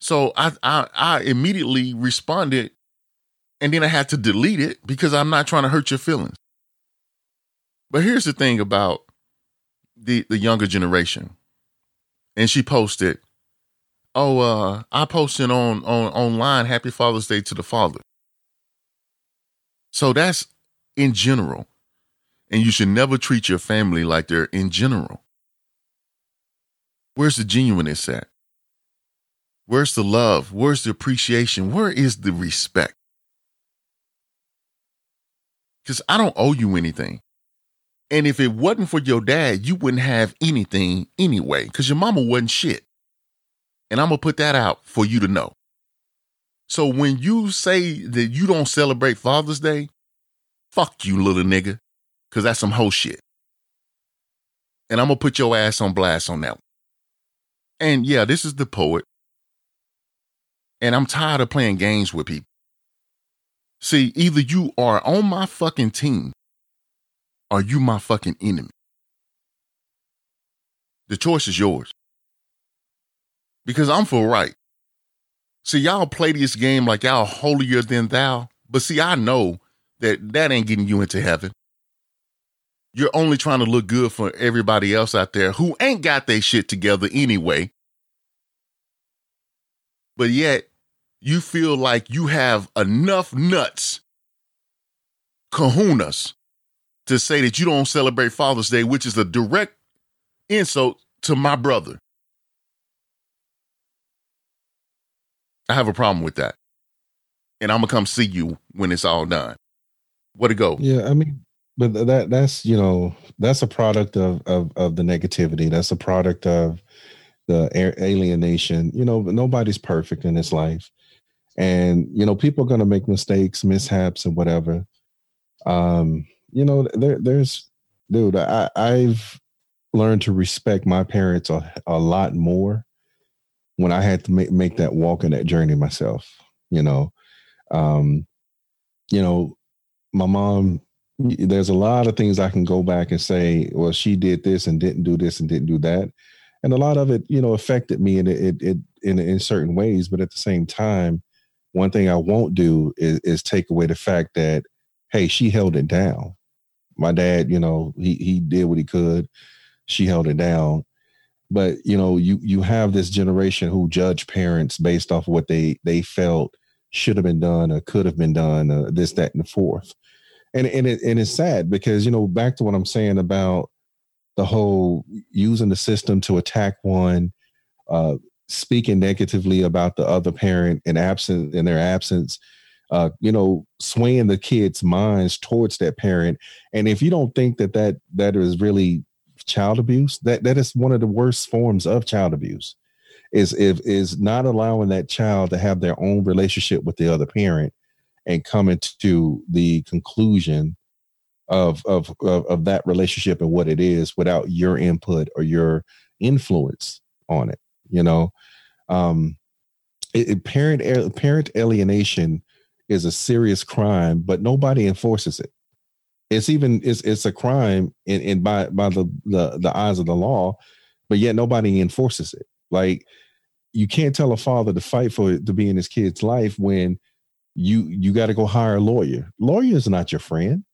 So I immediately responded. And then I had to delete it because I'm not trying to hurt your feelings. But here's the thing about the younger generation. And she posted, I posted on online, happy Father's Day to the father. So that's in general. And you should never treat your family like they're in general. Where's the genuineness at? Where's the love? Where's the appreciation? Where is the respect? Because I don't owe you anything. And if it wasn't for your dad, you wouldn't have anything anyway, because your mama wasn't shit. And I'm going to put that out for you to know. So when you say that you don't celebrate Father's Day, fuck you, little nigga, because that's some hoe shit. And I'm going to put your ass on blast on that one. And yeah, this is the poet. And I'm tired of playing games with people. See, either you are on my fucking team or you my fucking enemy. The choice is yours. Because I'm for right. See, y'all play this game like y'all holier than thou. But see, I know that ain't getting you into heaven. You're only trying to look good for everybody else out there who ain't got their shit together anyway. But yet, you feel like you have enough nuts, kahunas, to say that you don't celebrate Father's Day, which is a direct insult to my brother. I have a problem with that. And I'm going to come see you when it's all done. Where to go? Yeah, I mean, but that's, that's a product of the negativity. That's a product of the alienation. Nobody's perfect in this life. And, people are going to make mistakes, mishaps and whatever. I've learned to respect my parents a lot more when I had to make that walk and that journey myself. My mom, there's a lot of things I can go back and say, well, she did this and didn't do this and didn't do that. And a lot of it, affected me and it in certain ways. But at the same time, one thing I won't do is take away the fact that, hey, she held it down. My dad, he did what he could. She held it down. But, you have this generation who judge parents based off what they felt should have been done or could have been done, this, that, and the fourth. And it's sad because, back to what I'm saying about the whole using the system to attack one, speaking negatively about the other parent in their absence, swaying the kids' minds towards that parent. And if you don't think that is really child abuse, that is one of the worst forms of child abuse. is not allowing that child to have their own relationship with the other parent and coming to the conclusion of that relationship and what it is without your input or your influence on it. You know, parent alienation is a serious crime, but nobody enforces it. It's a crime in by the eyes of the law, but yet nobody enforces it. Like, you can't tell a father to fight for it to be in his kid's life when you got to go hire a lawyer. Lawyer is not your friend.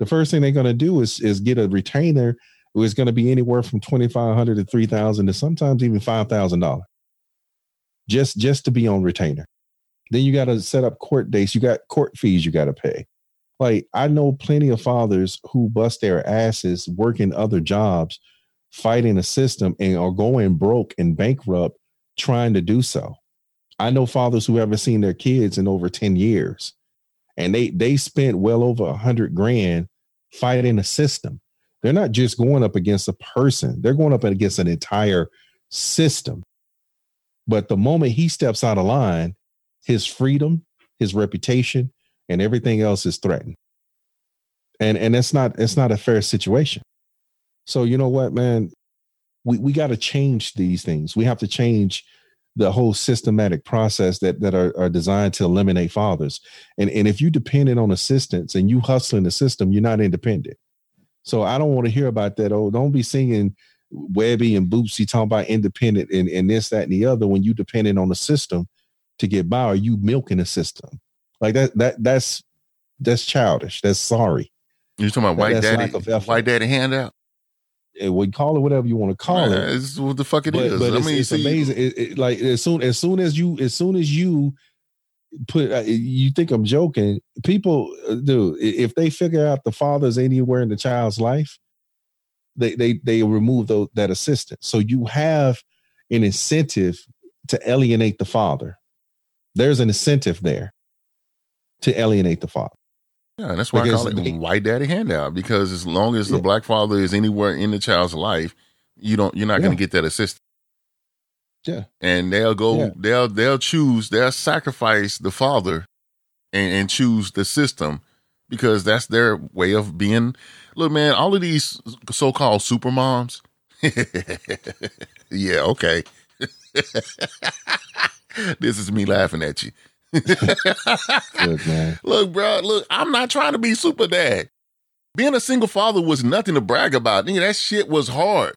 The first thing they're going to do is get a retainer who is going to be anywhere from $2,500 to $3,000 to sometimes even $5,000 just to be on retainer. Then you got to set up court dates. You got court fees you got to pay. Like, I know plenty of fathers who bust their asses working other jobs, fighting a system, and are going broke and bankrupt trying to do so. I know fathers who haven't seen their kids in over 10 years, and they spent well over $100,000 fighting a system. They're not just going up against a person. They're going up against an entire system. But the moment he steps out of line, his freedom, his reputation, and everything else is threatened. And it's not a fair situation. So you know what, man, we got to change these things. We have to change the whole systematic process that are designed to eliminate fathers. And if you dependent on assistance and you hustling the system, you're not independent. So I don't want to hear about that. Oh, don't be singing Webby and Boopsy talking about independent and this, that, and the other when you dependent on the system to get by, or you milking the system. Like that's childish. That's sorry. You're talking about white daddy handout. We call it whatever you want to call it. It's what the fuck it is. But I mean, it's amazing. It, like as soon as you put, you think I'm joking. People do. If they figure out the father's anywhere in the child's life, they remove that assistance. So you have an incentive to alienate the father. There's an incentive there to alienate the father. Yeah, and that's why I call it white daddy handout, because as long as the black father is anywhere in the child's life, you're not going to get that assistance. Yeah. And they'll sacrifice the father and choose the system, because that's their way of being. Look, man, all of these so-called super moms. Yeah, okay. This is me laughing at you. Good, man. Look, bro. Look, I'm not trying to be super dad. Being a single father was nothing to brag about. Nigga, that shit was hard,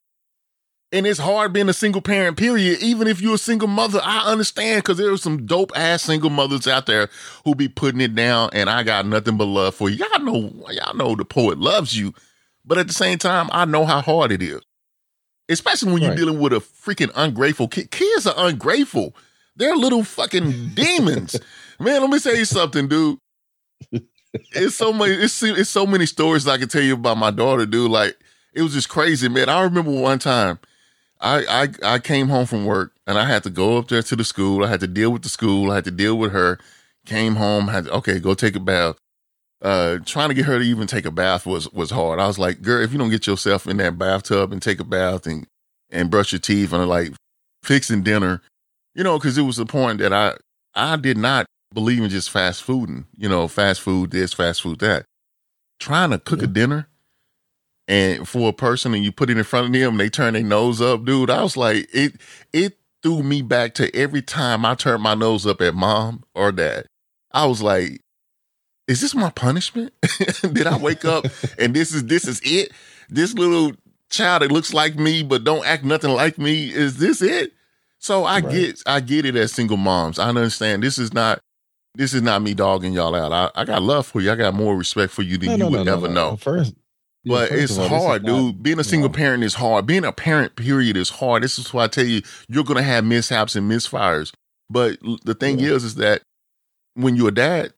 and it's hard being a single parent. Period. Even if you're a single mother, I understand, because there are some dope ass single mothers out there who be putting it down, and I got nothing but love for you. Y'all know the poet loves you, but at the same time, I know how hard it is, especially when you're dealing with a freaking ungrateful kid. Kids are ungrateful. They're little fucking demons, man. Let me tell you something, dude. It's so many stories I can tell you about my daughter, dude. Like, it was just crazy, man. I remember one time, I came home from work and I had to go up there to the school. I had to deal with the school. I had to deal with her. Came home, go take a bath. Trying to get her to even take a bath was hard. I was like, girl, if you don't get yourself in that bathtub and take a bath and brush your teeth and like fixing dinner. You know, because it was the point that I did not believe in just fast food and, you know, fast food this, fast food that. Trying to cook a dinner and for a person and you put it in front of them and they turn their nose up, dude. I was like, it threw me back to every time I turned my nose up at mom or dad. I was like, is this my punishment? Did I wake up and this is it? This little child that looks like me but don't act nothing like me, is this it? So I get it as single moms. I understand. This is not me dogging y'all out. I got love for you. I got more respect for you than you would never know. First, it's hard, dude. Being a single parent is hard. Being a parent, period, is hard. This is why I tell you, you're going to have mishaps and misfires. But the thing is that when you're a dad,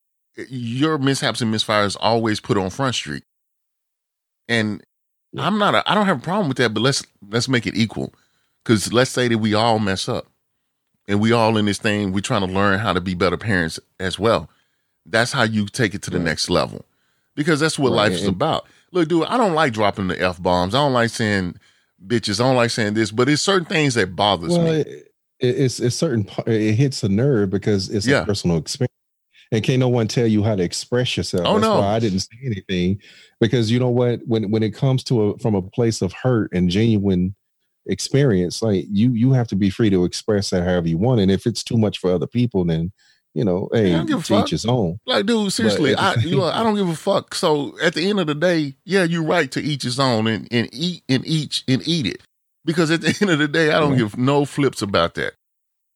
your mishaps and misfires always put on Front Street. And I don't have a problem with that, but let's make it equal. Because let's say that we all mess up and we all in this thing, we're trying to learn how to be better parents as well. That's how you take it to the next level, because that's what life is about. Look, dude, I don't like dropping the F-bombs. I don't like saying bitches. I don't like saying this, but it's certain things that bothers me. it's certain, it hits a nerve because it's a personal experience. And can't no one tell you how to express yourself. Oh, That's why I didn't say anything, because you know what, when it comes to from a place of hurt and genuine experience, like you have to be free to express that however you want. And if it's too much for other people, then, you know, hey, to each his own. Like, dude, seriously, I don't give a fuck. So at the end of the day, yeah, you're right, to each his own, and eat it. Because at the end of the day, I don't give no flips about that.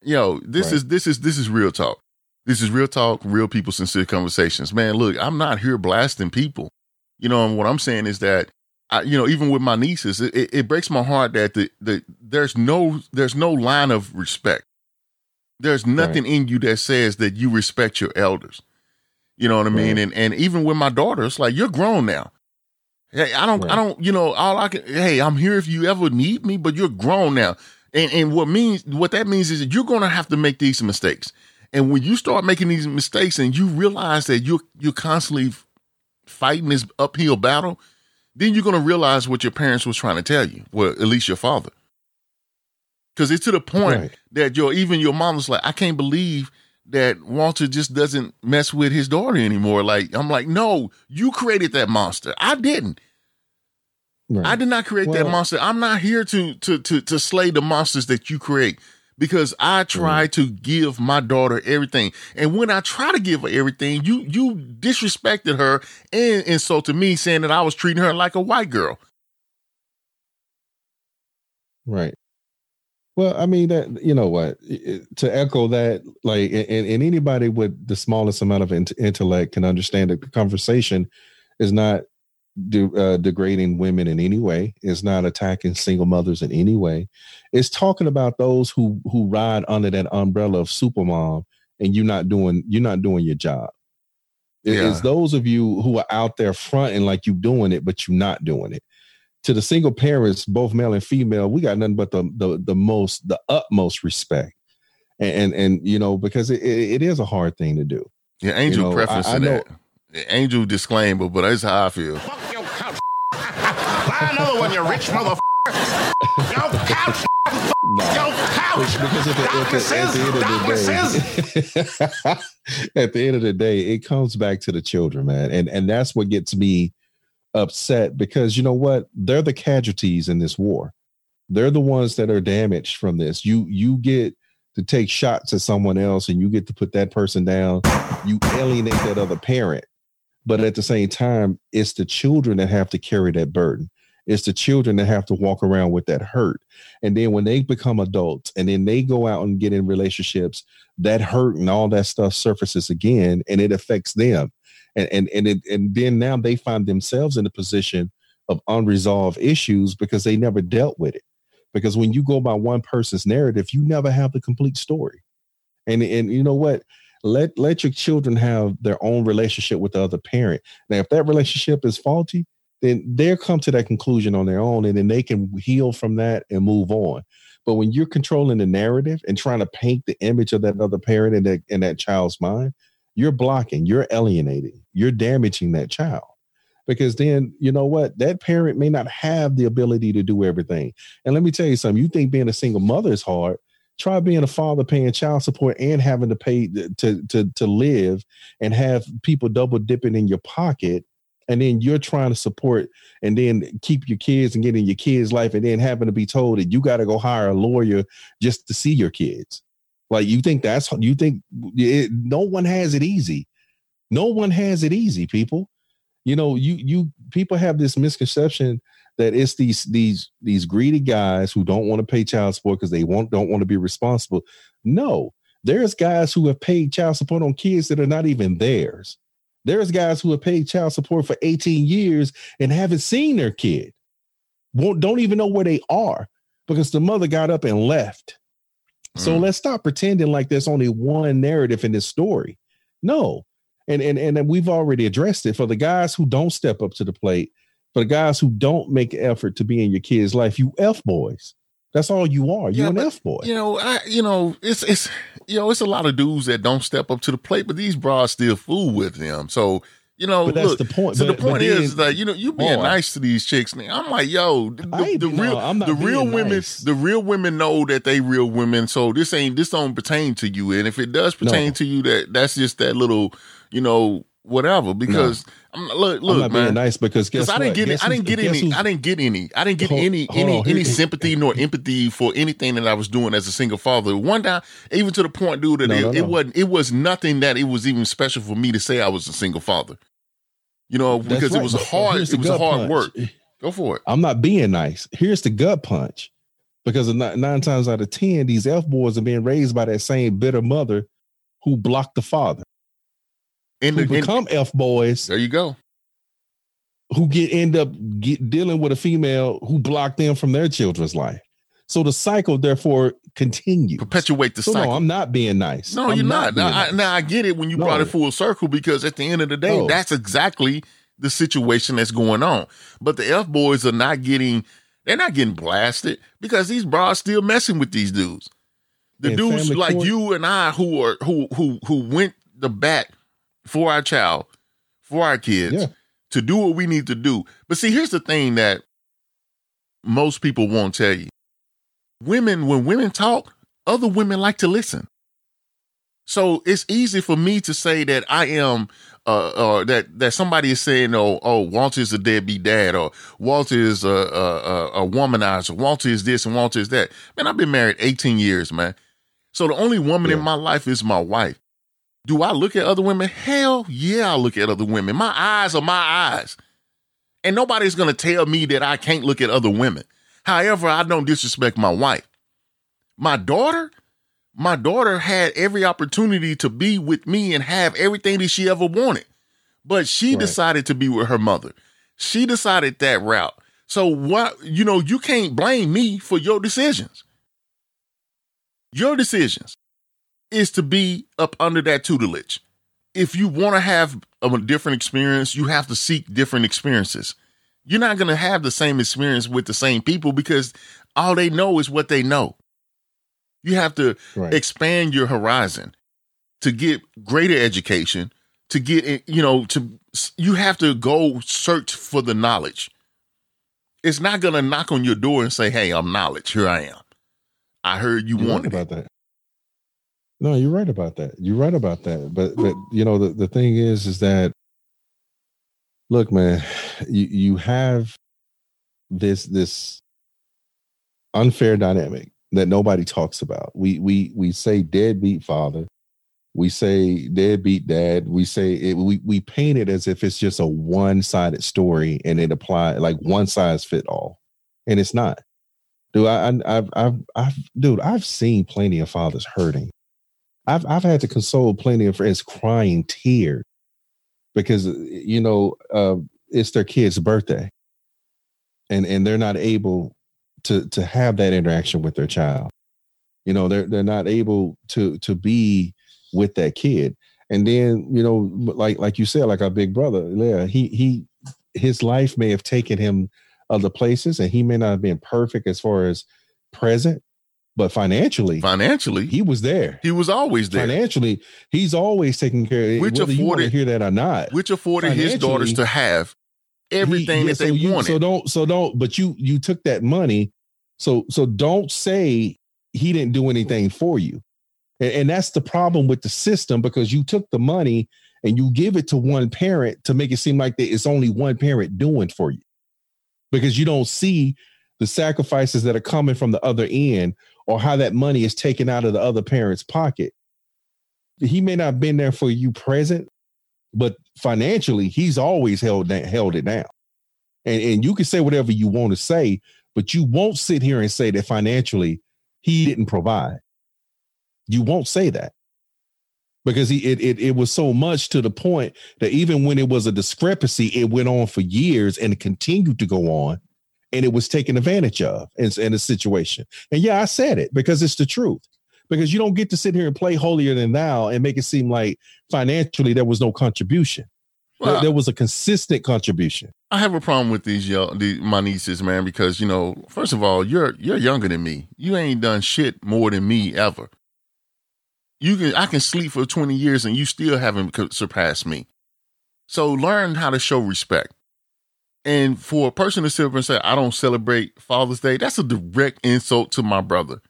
Yo, this is real talk. This is real talk, real people, sincere conversations. Man, look, I'm not here blasting people. You know, and what I'm saying is that, even with my nieces, it breaks my heart that there's no line of respect. There's nothing in you that says that you respect your elders. You know what I mean? And even with my daughter, it's like, you're grown now. Hey, I'm here if you ever need me, but you're grown now. And what that means is that you're going to have to make these mistakes. And when you start making these mistakes and you realize that you're constantly fighting this uphill battle, then you're going to realize what your parents was trying to tell you. Well, at least your father. Because it's to the point that even your mom was like, I can't believe that Walter just doesn't mess with his daughter anymore. Like, I'm like, no, you created that monster. I didn't. Right. I did not create that monster. I'm not here to slay the monsters that you create. Because I try to give my daughter everything. And when I try to give her everything, you disrespected her and insulted me, saying that I was treating her like a white girl. Right. Well, I mean, that, you know what, to echo that, like, and anybody with the smallest amount of intellect can understand that the conversation is not degrading women in any way. It's not attacking single mothers in any way. It's talking about those who ride under that umbrella of supermom, and you're not doing your job. Yeah. It's those of you who are out there fronting like you doing it, but you're not doing it. To the single parents, both male and female, we got nothing but the utmost respect, and you know, because it is a hard thing to do. Yeah, Angel, you know, prefacing that. Angel disclaimer, but that's how I feel. Fuck your couch. Buy another one, you rich motherfucker. Your couch. No. Your couch. Because at the end of the day, it comes back to the children, man. And that's what gets me upset, because you know what? They're the casualties in this war. They're the ones that are damaged from this. You get to take shots at someone else and you get to put that person down. You alienate that other parent. But at the same time, it's the children that have to carry that burden. It's the children that have to walk around with that hurt. And then when they become adults and then they go out and get in relationships, that hurt and all that stuff surfaces again, and it affects them. And then now they find themselves in a position of unresolved issues because they never dealt with it. Because when you go by one person's narrative, you never have the complete story. And you know what? Let your children have their own relationship with the other parent. Now, if that relationship is faulty, then they'll come to that conclusion on their own, and then they can heal from that and move on. But when you're controlling the narrative and trying to paint the image of that other parent in that child's mind, you're blocking, you're alienating, you're damaging that child. Because then, you know what, that parent may not have the ability to do everything. And let me tell you something, you think being a single mother is hard, try being a father paying child support and having to pay to live and have people double dipping in your pocket. And then you're trying to support and then keep your kids and get in your kids' life and then having to be told that you got to go hire a lawyer just to see your kids. Like, no one has it easy. No one has it easy, people. You know, you people have this misconception that it's these greedy guys who don't want to pay child support because they don't want to be responsible. No, there's guys who have paid child support on kids that are not even theirs. There's guys who have paid child support for 18 years and haven't seen their kid. Don't even know where they are because the mother got up and left. Mm. So let's stop pretending like there's only one narrative in this story. No. And we've already addressed it. For the guys who don't step up to the plate, for the guys who don't make an effort to be in your kids' life, you F boys. That's all you are. You're an F boy. You know, it's a lot of dudes that don't step up to the plate, but these bras still fool with them. So You know, but that's look, the point. So but, the point then, is that, you know, you being nice to these chicks. Man. I'm like, yo, the real women know that they real women. So this don't pertain to you. And if it does pertain to you, that's just that little, you know, whatever. Because I'm not man, being nice because guess what? I didn't get any sympathy nor empathy for anything that I was doing as a single father. One time, even to the point, dude, that it was nothing that it was even special for me to say I was a single father. You know, because it was hard. It was hard work. Go for it. I'm not being nice. Here's the gut punch, because 9 times out of 10, these F boys are being raised by that same bitter mother who blocked the father. Who become F boys. There you go. Who end up dealing with a female who blocked them from their children's life. So the cycle, therefore, continues. Perpetuate the cycle. No, I'm not being nice. No, I'm you're not. Now, I get it when you brought it full circle, because at the end of the day, that's exactly the situation that's going on. But the F boys are not getting blasted, because these broads still messing with these dudes. The dudes like court. You and I who went the back for our child, for our kids, to do what we need to do. But see, here's the thing that most people won't tell you. Women, when women talk, other women like to listen. So it's easy for me to say that I am, that somebody is saying, oh, Walter is a deadbeat dad, or Walter is a womanizer, Walter is this and Walter is that. Man, I've been married 18 years, man. So the only woman in my life is my wife. Do I look at other women? Hell yeah, I look at other women. My eyes are my eyes. And nobody's going to tell me that I can't look at other women. However, I don't disrespect my wife. My daughter had every opportunity to be with me and have everything that she ever wanted. But she decided to be with her mother. She decided that route. So what, you know, you can't blame me for your decisions. Your decisions is to be up under that tutelage. If you want to have a different experience, you have to seek different experiences. You're not going to have the same experience with the same people, because all they know is what they know. You have to expand your horizon to get greater education, to get, you know, you have to go search for the knowledge. It's not going to knock on your door and say, hey, I'm knowledge. Here I am. I heard you wanted about that. No, you're right about that. You're right about that. But you know, the thing is that, look, man, you have this unfair dynamic that nobody talks about. We say deadbeat father. We say deadbeat dad. We say we paint it as if it's just a one-sided story and it applies like one size fit all. And it's not. Dude, I've seen plenty of fathers hurting. I've had to console plenty of friends crying tears because, you know, it's their kid's birthday and they're not able to have that interaction with their child. You know, they're not able to be with that kid. And then, you know, like you said, like our big brother, yeah, his life may have taken him other places and he may not have been perfect as far as present. But financially, he was there. He was always there. Financially, he's always taking care of it, whether you want to hear that or not. Which afforded his daughters to have everything that they wanted. So don't. But you took that money. So don't say he didn't do anything for you, and that's the problem with the system, because you took the money and you give it to one parent to make it seem like it's only one parent doing for you, because you don't see the sacrifices that are coming from the other end, or how that money is taken out of the other parent's pocket. He may not have been there for you present, but financially, he's always held it down. And you can say whatever you want to say, but you won't sit here and say that financially he didn't provide. You won't say that, because it was so much to the point that even when it was a discrepancy, it went on for years and it continued to go on. And it was taken advantage of in a situation. And yeah, I said it because it's the truth. Because you don't get to sit here and play holier than thou and make it seem like financially there was no contribution. Well, there was a consistent contribution. I have a problem with my nieces, man, because, you know, first of all, you're younger than me. You ain't done shit more than me ever. I can sleep for 20 years and you still haven't surpassed me. So learn how to show respect. And for a person to sit up and say, I don't celebrate Father's Day, that's a direct insult to my brother.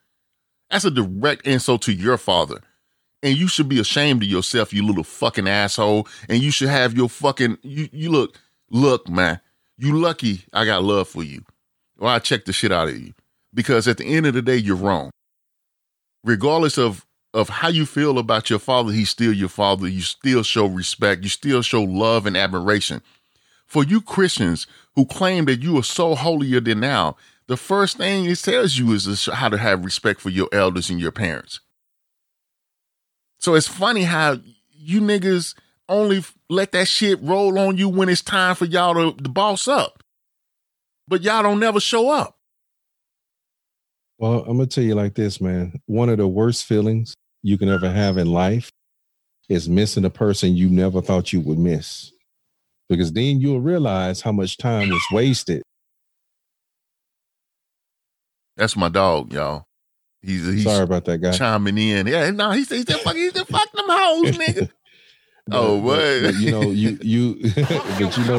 That's a direct insult to your father. And you should be ashamed of yourself, you little fucking asshole. And you should have your fucking, look, man, you lucky I got love for you. Or I check the shit out of you. Because at the end of the day, you're wrong. Regardless of how you feel about your father, he's still your father. You still show respect. You still show love and admiration. For you Christians who claim that you are so holier than thou, the first thing it tells you is how to have respect for your elders and your parents. So it's funny how you niggas only let that shit roll on you when it's time for y'all to boss up. But y'all don't never show up. Well, I'm going to tell you like this, man. One of the worst feelings you can ever have in life is missing a person you never thought you would miss. Because then you'll realize how much time is wasted. That's my dog, y'all. He's sorry about that guy chiming in. Yeah, no, he's that fucking fucking them hoes, nigga. Oh, what? But, but you know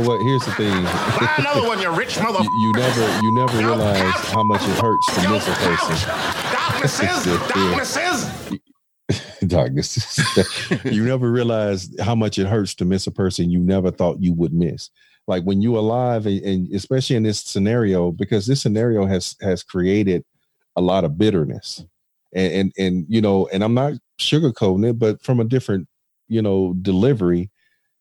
what? Here's the thing. Buy another one, you rich mother. You never realize how much it hurts to miss a person. Darkness. You never realize how much it hurts to miss a person you never thought you would miss. Like when you're alive, and especially in this scenario, because this scenario has created a lot of bitterness, and I'm not sugarcoating it, but from a different, delivery,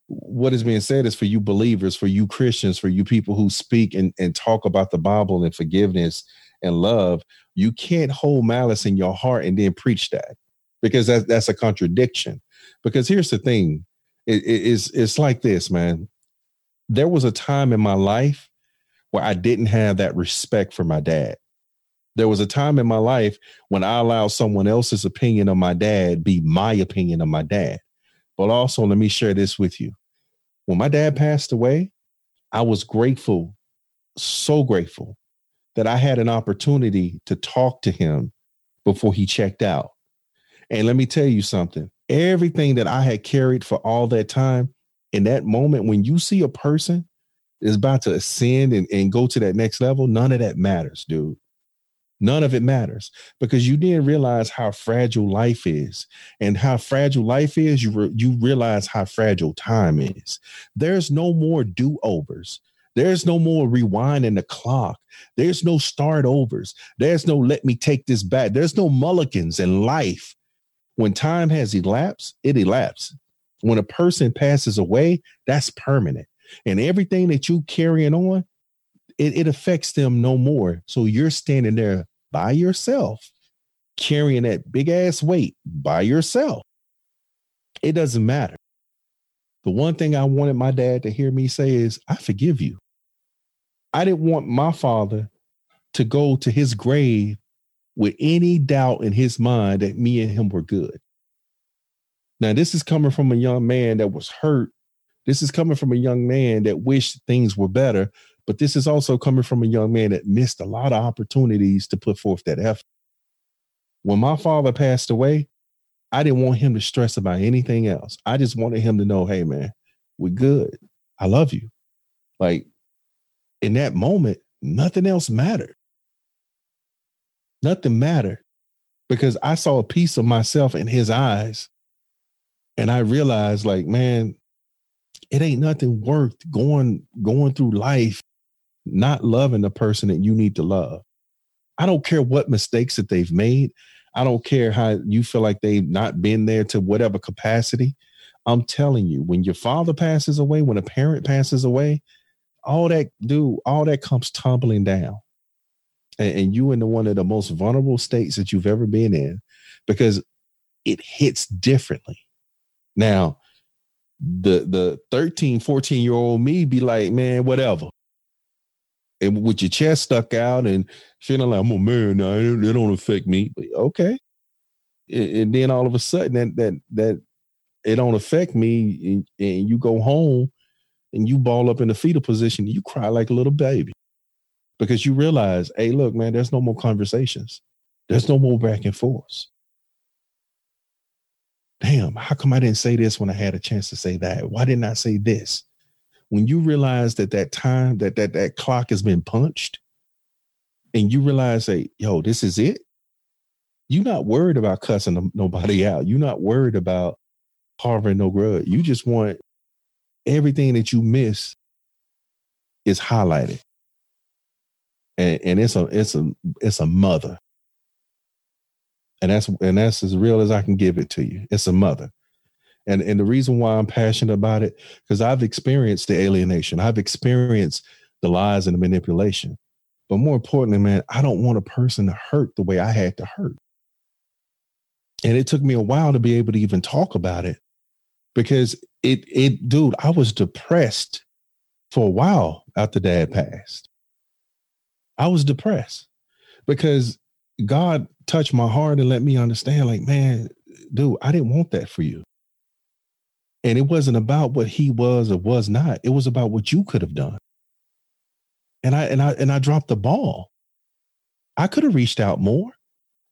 what is being said is for you believers, for you Christians, for you people who speak and talk about the Bible and forgiveness and love, you can't hold malice in your heart and then preach that. Because that's a contradiction. Because here's the thing. It's like this, man. There was a time in my life where I didn't have that respect for my dad. There was a time in my life when I allowed someone else's opinion of my dad be my opinion of my dad. But also, let me share this with you. When my dad passed away, I was grateful, so grateful that I had an opportunity to talk to him before he checked out. And let me tell you something, everything that I had carried for all that time, in that moment, when you see a person is about to ascend and go to that next level, none of that matters, dude. None of it matters because you didn't realize how fragile life is, and how fragile life is, you realize how fragile time is. There's no more do-overs. There's no more rewinding the clock. There's no start overs. There's no let me take this back. There's no mulligans in life. When time has elapsed, it elapsed. When a person passes away, that's permanent. And everything that you carrying on, it affects them no more. So you're standing there by yourself, carrying that big ass weight by yourself. It doesn't matter. The one thing I wanted my dad to hear me say is, I forgive you. I didn't want my father to go to his grave with any doubt in his mind that me and him were good. Now, this is coming from a young man that was hurt. This is coming from a young man that wished things were better, but this is also coming from a young man that missed a lot of opportunities to put forth that effort. When my father passed away, I didn't want him to stress about anything else. I just wanted him to know, hey, man, we're good. I love you. Like in that moment, nothing else mattered. Nothing mattered because I saw a piece of myself in his eyes. And I realized, like, man, it ain't nothing worth going through life not loving the person that you need to love. I don't care what mistakes that they've made. I don't care how you feel like they've not been there to whatever capacity. I'm telling you, when your father passes away, when a parent passes away, all that comes tumbling down. And you in one of the most vulnerable states that you've ever been in, because it hits differently. Now, the 13, 14-year-old me be like, man, whatever. And with your chest stuck out and feeling like, I'm a man, no, it don't affect me. But okay. And then all of a sudden that it don't affect me, and you go home and you ball up in the fetal position and you cry like a little baby. Because you realize, hey, look, man, there's no more conversations. There's no more back and forth. damn, how come I didn't say this when I had a chance to say that? Why didn't I say this? When you realize that time, that clock has been punched, and you realize that, yo, this is it. You're not worried about cussing nobody out. You're not worried about harboring no grudge. You just want everything that you miss is highlighted. And it's a mother. And that's as real as I can give it to you. It's a mother. And the reason why I'm passionate about it, because I've experienced the alienation. I've experienced the lies and the manipulation. But more importantly, man, I don't want a person to hurt the way I had to hurt. And it took me a while to be able to even talk about it, because dude, I was depressed for a while after Dad passed. I was depressed because God touched my heart and let me understand, like, man, dude, I didn't want that for you. And it wasn't about what he was or was not. It was about what you could have done. And I dropped the ball. I could have reached out more.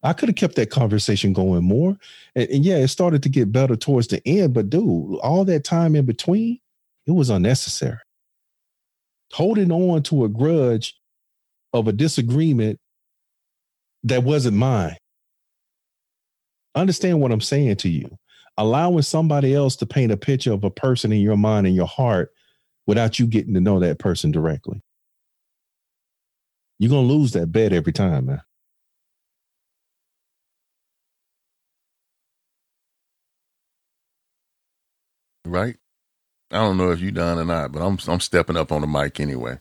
I could have kept that conversation going more. And yeah, it started to get better towards the end. But dude, all that time in between, it was unnecessary. Holding on to a grudge of a disagreement that wasn't mine. Understand what I'm saying to you. Allowing somebody else to paint a picture of a person in your mind and your heart without you getting to know that person directly. You're going to lose that bet every time, man. Right? I don't know if you done or not, but I'm stepping up on the mic anyway.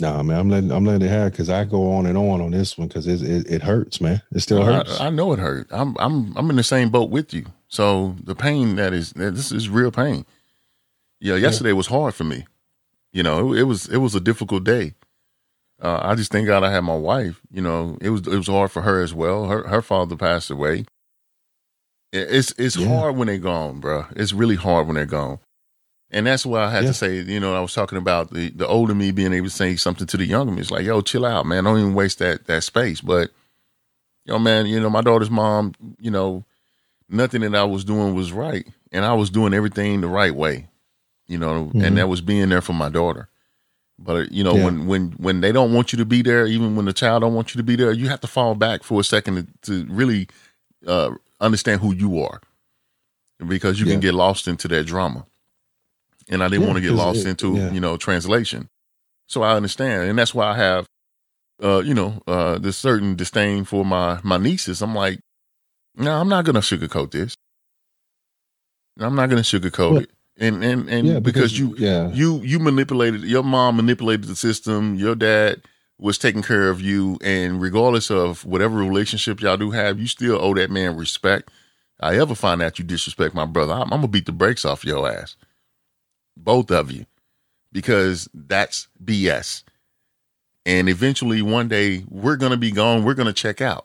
Nah, man, I'm letting it happen, because I go on this one, because it hurts, man. It still hurts. I know it hurt. I'm in the same boat with you. So the pain this is real pain. Yeah, yesterday was hard for me. You know, it was a difficult day. I just thank God I had my wife. You know, it was hard for her as well. Her father passed away. It's hard when they're gone, bro. It's really hard when they're gone. And that's why I had to say, you know, I was talking about the older me being able to say something to the younger me. It's like, yo, chill out, man. Don't even waste that space. But, yo, man, you know, my daughter's mom, you know, nothing that I was doing was right. And I was doing everything the right way, you know, mm-hmm. and that was being there for my daughter. But, you know, when they don't want you to be there, even when the child don't want you to be there, you have to fall back for a second to really understand who you are, because you can get lost into that drama. And I didn't want to get lost into, you know, translation. So I understand. And that's why I have, you know, this certain disdain for my nieces. I'm like, no, I'm not going to sugarcoat this. I'm not going to sugarcoat it. And because you manipulated, your mom manipulated the system. Your dad was taking care of you. And regardless of whatever relationship y'all do have, you still owe that man respect. I ever find out you disrespect my brother, I'm going to beat the brakes off your ass. Both of you, because that's BS. And eventually one day we're going to be gone. We're going to check out.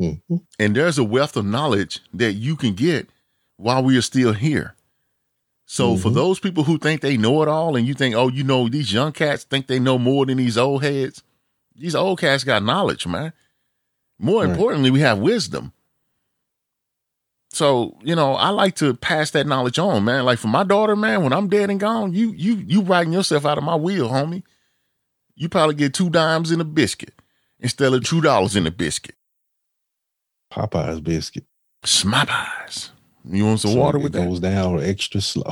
Mm-hmm. And there's a wealth of knowledge that you can get while we are still here. So for those people who think they know it all, and you think, oh, you know, these young cats think they know more than these old heads. These old cats got knowledge, man. More importantly, we have wisdom. So, you know, I like to pass that knowledge on, man. Like for my daughter, man, when I'm dead and gone, you writing yourself out of my will, homie. You probably get 2 dimes in a biscuit instead of $2 in a biscuit. Popeyes biscuit. Popeyes. You want some water with that? It goes down extra slow.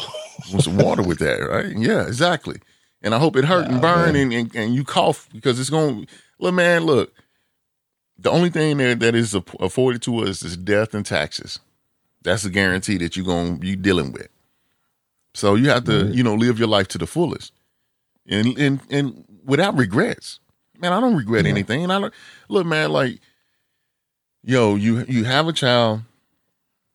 Want some water with that, right? Yeah, exactly. And I hope it hurt and burn and you cough, because it's going to, look, man, look. The only thing that is afforded to us is death and taxes. That's a guarantee that you're going to be dealing with. So you have to, you know, live your life to the fullest and without regrets, man. I don't regret anything. And I don't, look, man, like, yo, you have a child,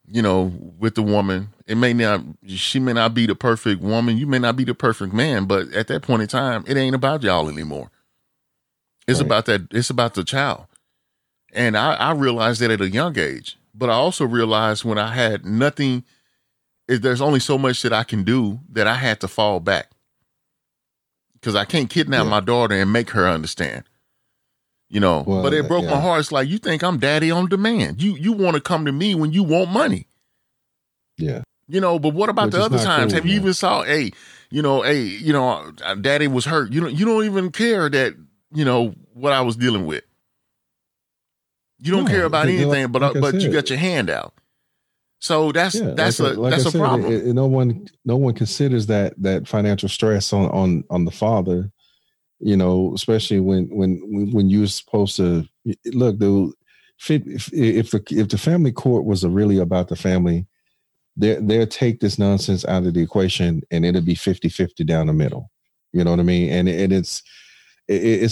you know, with the woman. It may not, she may not be the perfect woman. You may not be the perfect man, but at that point in time, it ain't about y'all anymore. It's about that. It's about the child. And I realized that at a young age. But I also realized when I had nothing, there's only so much that I can do, that I had to fall back, because I can't kidnap my daughter and make her understand, you know. Well, but it broke my heart. It's like, you think I'm daddy on demand. You want to come to me when you want money. Yeah. You know, but what about the other times? Have you even saw, hey, you know, daddy was hurt. You don't even care that, you know, what I was dealing with. You don't care about anything, but you got your hand out. So that's a problem. It, no one considers that financial stress on the father, you know, especially when you're supposed to look, dude, if the family court was really about the family, they'll take this nonsense out of the equation and it'll be 50-50 down the middle. You know what I mean? And it's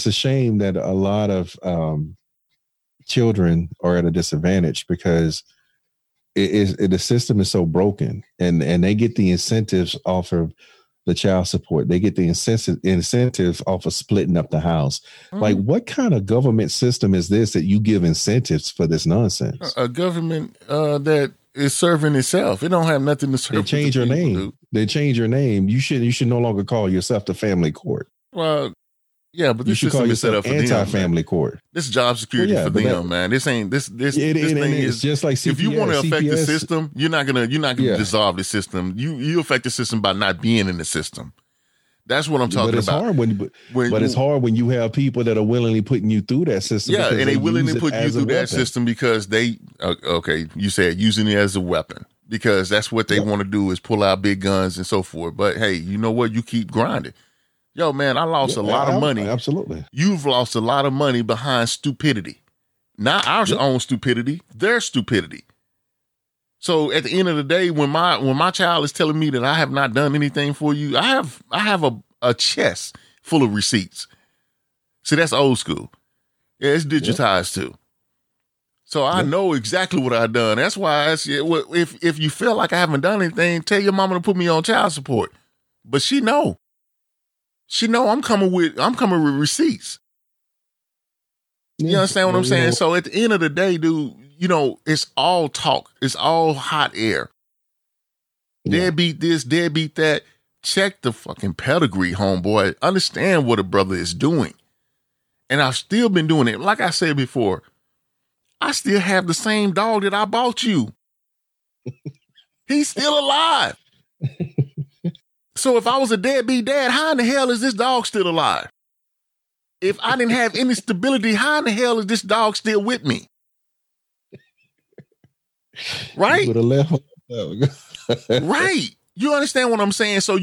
a shame that a lot of children are at a disadvantage because the system is so broken, and they get the incentives off of the child support. They get the incentives off of splitting up the house. Mm. Like, what kind of government system is this that you give incentives for this nonsense? A government that is serving itself. It don't have nothing to serve. They change your name. They change your name. You should no longer call yourself the family court. Well, yeah, but this system is set up for anti-family court. This is job security for them, man. This ain't this. It is just like CPS. If you want to affect the system, you're not gonna dissolve the system. You affect the system by not being in the system. That's what I'm talking about. It's hard when you have people that are willingly putting you through that system. Yeah, and they willingly put you through that system because you said using it as a weapon because that's what they want to do is pull out big guns and so forth. But hey, you know what? You keep grinding. Yo, man, I lost a lot of money. Absolutely. You've lost a lot of money behind stupidity. Not our own stupidity, their stupidity. So at the end of the day, when my child is telling me that I have not done anything for you, I have a chest full of receipts. See, that's old school. Yeah, it's digitized too. So I know exactly what I've done. That's why if you feel like I haven't done anything, tell your mama to put me on child support. But she know. She know I'm coming with receipts. You understand what I'm saying? Know. So at the end of the day, dude, you know, it's all talk. It's all hot air. Yeah. Deadbeat this, deadbeat that. Check the fucking pedigree, homeboy. Understand what a brother is doing. And I've still been doing it. Like I said before, I still have the same dog that I bought you. He's still alive. So if I was a deadbeat dad, how in the hell is this dog still alive? If I didn't have any stability, how in the hell is this dog still with me? Right? Right. You understand what I'm saying? So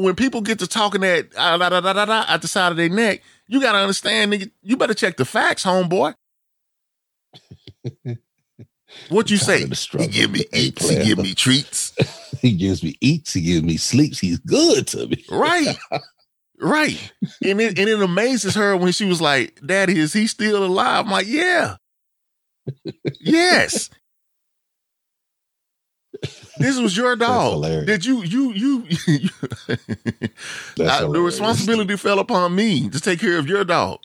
when people get to talking that at the side of their neck, you got to understand, nigga, you better check the facts, homeboy. What you say? He give me eats. He give me treats. He gives me eats. He gives me sleeps. He's good to me. Right, right. And it amazes her when she was like, "Daddy, is he still alive?" I'm like, "Yeah, yes." This was your dog. Did you? The responsibility fell upon me to take care of your dog.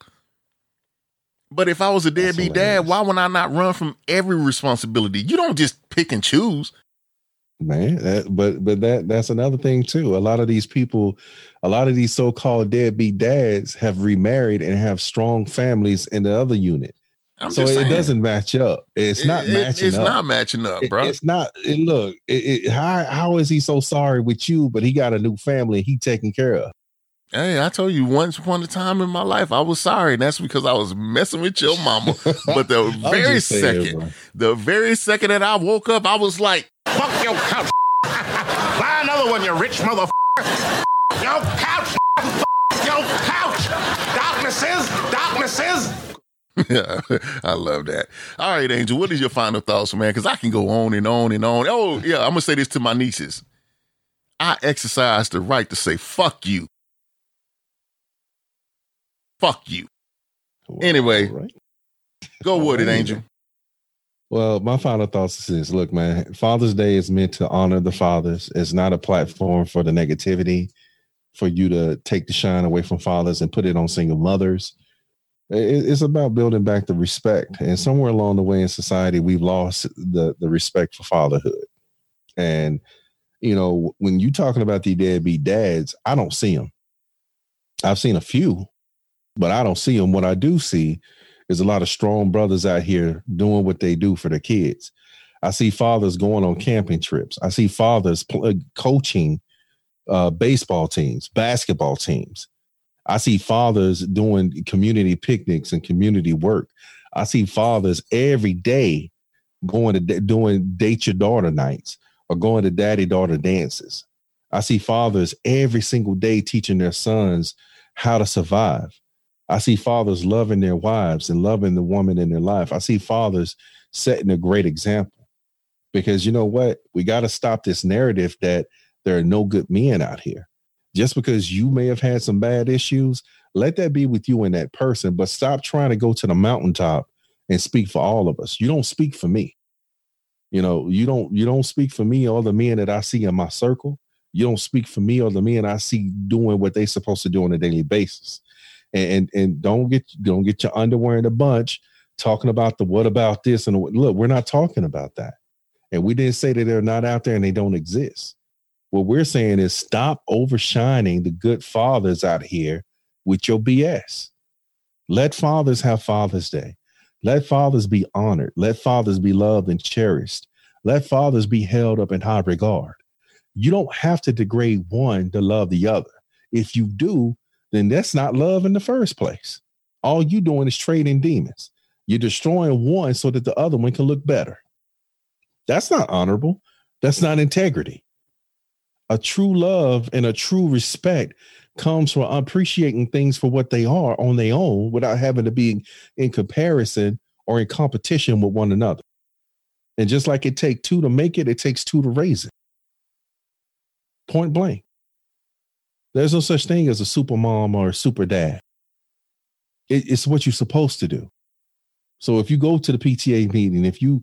But if I was a deadbeat dad, why would I not run from every responsibility? You don't just pick and choose, man. That's another thing too. A lot of these people, a lot of these so-called deadbeat dads have remarried and have strong families in the other unit. So it doesn't match up. It's not matching up, bro. How is he so sorry with you, but he got a new family he taking care of? Hey, I told you once upon a time in my life, I was sorry. And that's because I was messing with your mama. But the very second that I woke up, I was like, fuck your couch. Buy another one, you rich motherfucker. Your couch. Your couch. Darkness is. Yeah, I love that. All right, Angel, what is your final thoughts, man? Because I can go on and on and on. Oh, yeah, I'm going to say this to my nieces. I exercise the right to say, fuck you. Fuck you. Anyway, right. Go with it, Angel. Well, my final thoughts is this. Look, man, Father's Day is meant to honor the fathers. It's not a platform for the negativity, for you to take the shine away from fathers and put it on single mothers. It's about building back the respect. And somewhere along the way in society, we've lost the respect for fatherhood. And, you know, when you're talking about the deadbeat dads, I don't see them. I've seen a few. But I don't see them. What I do see is a lot of strong brothers out here doing what they do for their kids. I see fathers going on camping trips. I see fathers coaching baseball teams, basketball teams. I see fathers doing community picnics and community work. I see fathers every day going to doing date your daughter nights or going to daddy-daughter dances. I see fathers every single day teaching their sons how to survive. I see fathers loving their wives and loving the woman in their life. I see fathers setting a great example, because you know what? We got to stop this narrative that there are no good men out here. Just because you may have had some bad issues, let that be with you and that person, but stop trying to go to the mountaintop and speak for all of us. You don't speak for me. You know, you don't speak for me or the men that I see in my circle. You don't speak for me or the men I see doing what they're supposed to do on a daily basis. And don't get your underwear in a bunch talking about the what about this and look, we're not talking about that. And we didn't say that they're not out there and they don't exist. What we're saying is stop overshining the good fathers out here with your BS. Let fathers have Father's Day. Let fathers be honored. Let fathers be loved and cherished. Let fathers be held up in high regard. You don't have to degrade one to love the other. If you do, then that's not love in the first place. All you're doing is trading demons. You're destroying one so that the other one can look better. That's not honorable. That's not integrity. A true love and a true respect comes from appreciating things for what they are on their own without having to be in comparison or in competition with one another. And just like it takes two to make it, it takes two to raise it. Point blank. There's no such thing as a super mom or a super dad. It's what you're supposed to do. So if you go to the PTA meeting, if you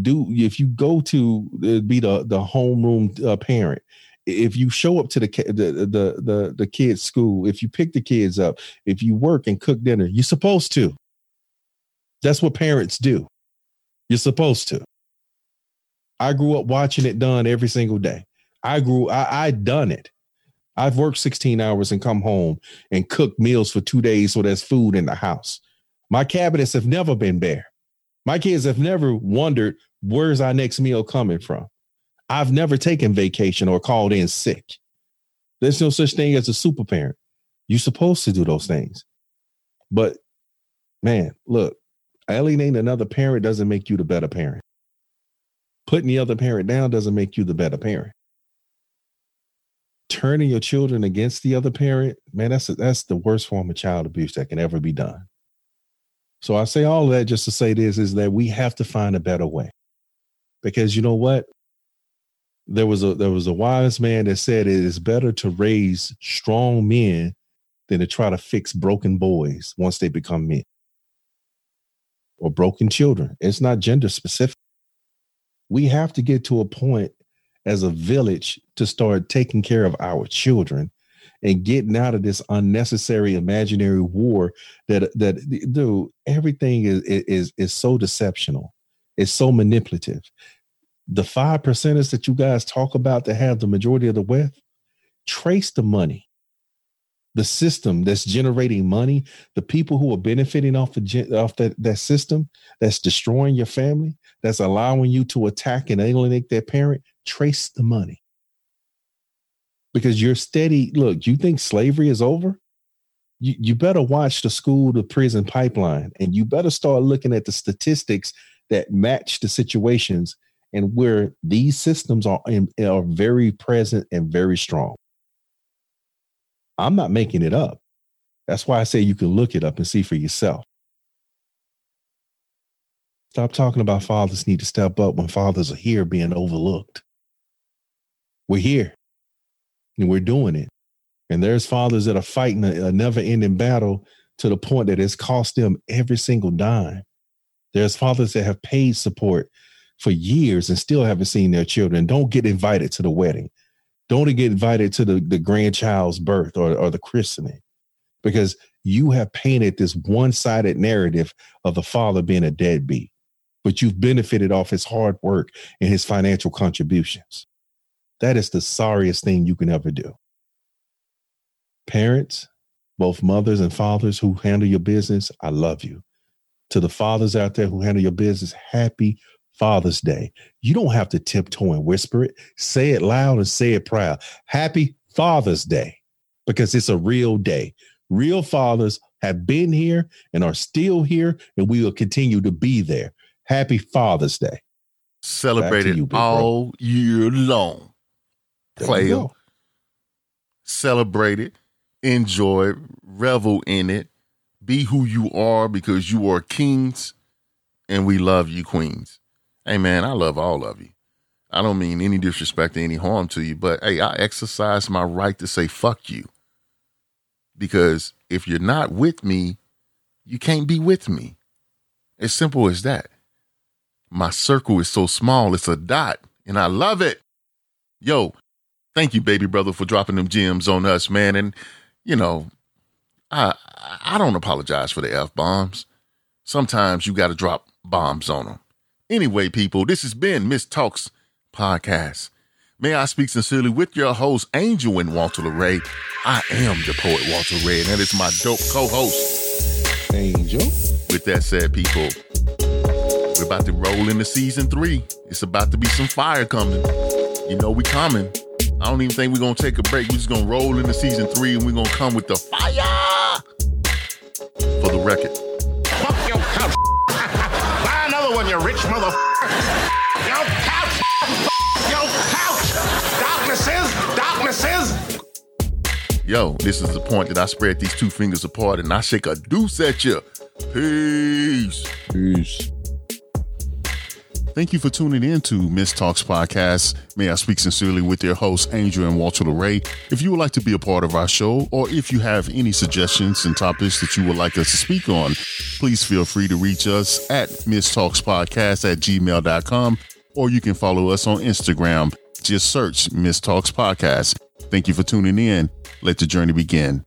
go to be the homeroom parent, if you show up to the kids' school, if you pick the kids up, if you work and cook dinner, you're supposed to. That's what parents do. You're supposed to. I grew up watching it done every single day. I done it. I've worked 16 hours and come home and cooked meals for 2 days. So there's food in the house. My cabinets have never been bare. My kids have never wondered, where's our next meal coming from? I've never taken vacation or called in sick. There's no such thing as a super parent. You're supposed to do those things. But man, look, alienating another parent doesn't make you the better parent. Putting the other parent down doesn't make you the better parent. Turning your children against the other parent, man, that's the worst form of child abuse that can ever be done. So I say all of that just to say this, is that we have to find a better way. Because you know what? There was a wise man that said it is better to raise strong men than to try to fix broken boys once they become men. Or broken children. It's not gender specific. We have to get to a point as a village to start taking care of our children and getting out of this unnecessary imaginary war that dude, everything is so deceptional. It's so manipulative. The 5%ers that you guys talk about that have the majority of the wealth, trace the money, the system that's generating money, the people who are benefiting off that system that's destroying your family, that's allowing you to attack and alienate their parent. Trace the money. Because you're steady. Look, you think slavery is over? You better watch the school to prison pipeline, and you better start looking at the statistics that match the situations and where these systems are very present and very strong. I'm not making it up. That's why I say you can look it up and see for yourself. Stop talking about fathers need to step up when fathers are here being overlooked. We're here and we're doing it. And there's fathers that are fighting a never-ending battle to the point that it's cost them every single dime. There's fathers that have paid support for years and still haven't seen their children. Don't get invited to the wedding. Don't get invited to the grandchild's birth or the christening, because you have painted this one-sided narrative of the father being a deadbeat. But you've benefited off his hard work and his financial contributions. That is the sorriest thing you can ever do. Parents, both mothers and fathers who handle your business, I love you. To the fathers out there who handle your business, happy Father's Day. You don't have to tiptoe and whisper it. Say it loud and say it proud. Happy Father's Day, because it's a real day. Real fathers have been here and are still here, and we will continue to be there. Happy Father's Day. Celebrated you, all year long. Play. Celebrate it. Enjoy it. Revel in it. Be who you are, because you are kings and we love you, queens. Hey, man, I love all of you. I don't mean any disrespect or any harm to you, but hey, I exercise my right to say fuck you. Because if you're not with me, you can't be with me. As simple as that. My circle is so small, it's a dot, and I love it. Yo, thank you, baby brother, for dropping them gems on us, man. And, you know, I don't apologize for the F-bombs. Sometimes you got to drop bombs on them. Anyway, people, this has been Miss Talks Podcast. May I speak sincerely with your host, Angel and Walter LeRae. I am the poet, Walter LeRae, and that is my dope co-host, Angel. With that said, people, we're about to roll into season 3. It's about to be some fire coming. You know we coming. I don't even think we're going to take a break. We're just going to roll into season 3, and we're going to come with the fire for the record. Fuck your couch. Buy another one, you rich motherfucker. Your couch. Your couch. Darkness is. Yo, this is the point that I spread these two fingers apart and I shake a deuce at you. Peace. Peace. Thank you for tuning in to Miss Talks Podcast. May I speak sincerely with your hosts, Angel and Walter LeRae. If you would like to be a part of our show, or if you have any suggestions and topics that you would like us to speak on, please feel free to reach us at MissTalksPodcast@gmail.com, or you can follow us on Instagram. Just search Miss Talks Podcast. Thank you for tuning in. Let the journey begin.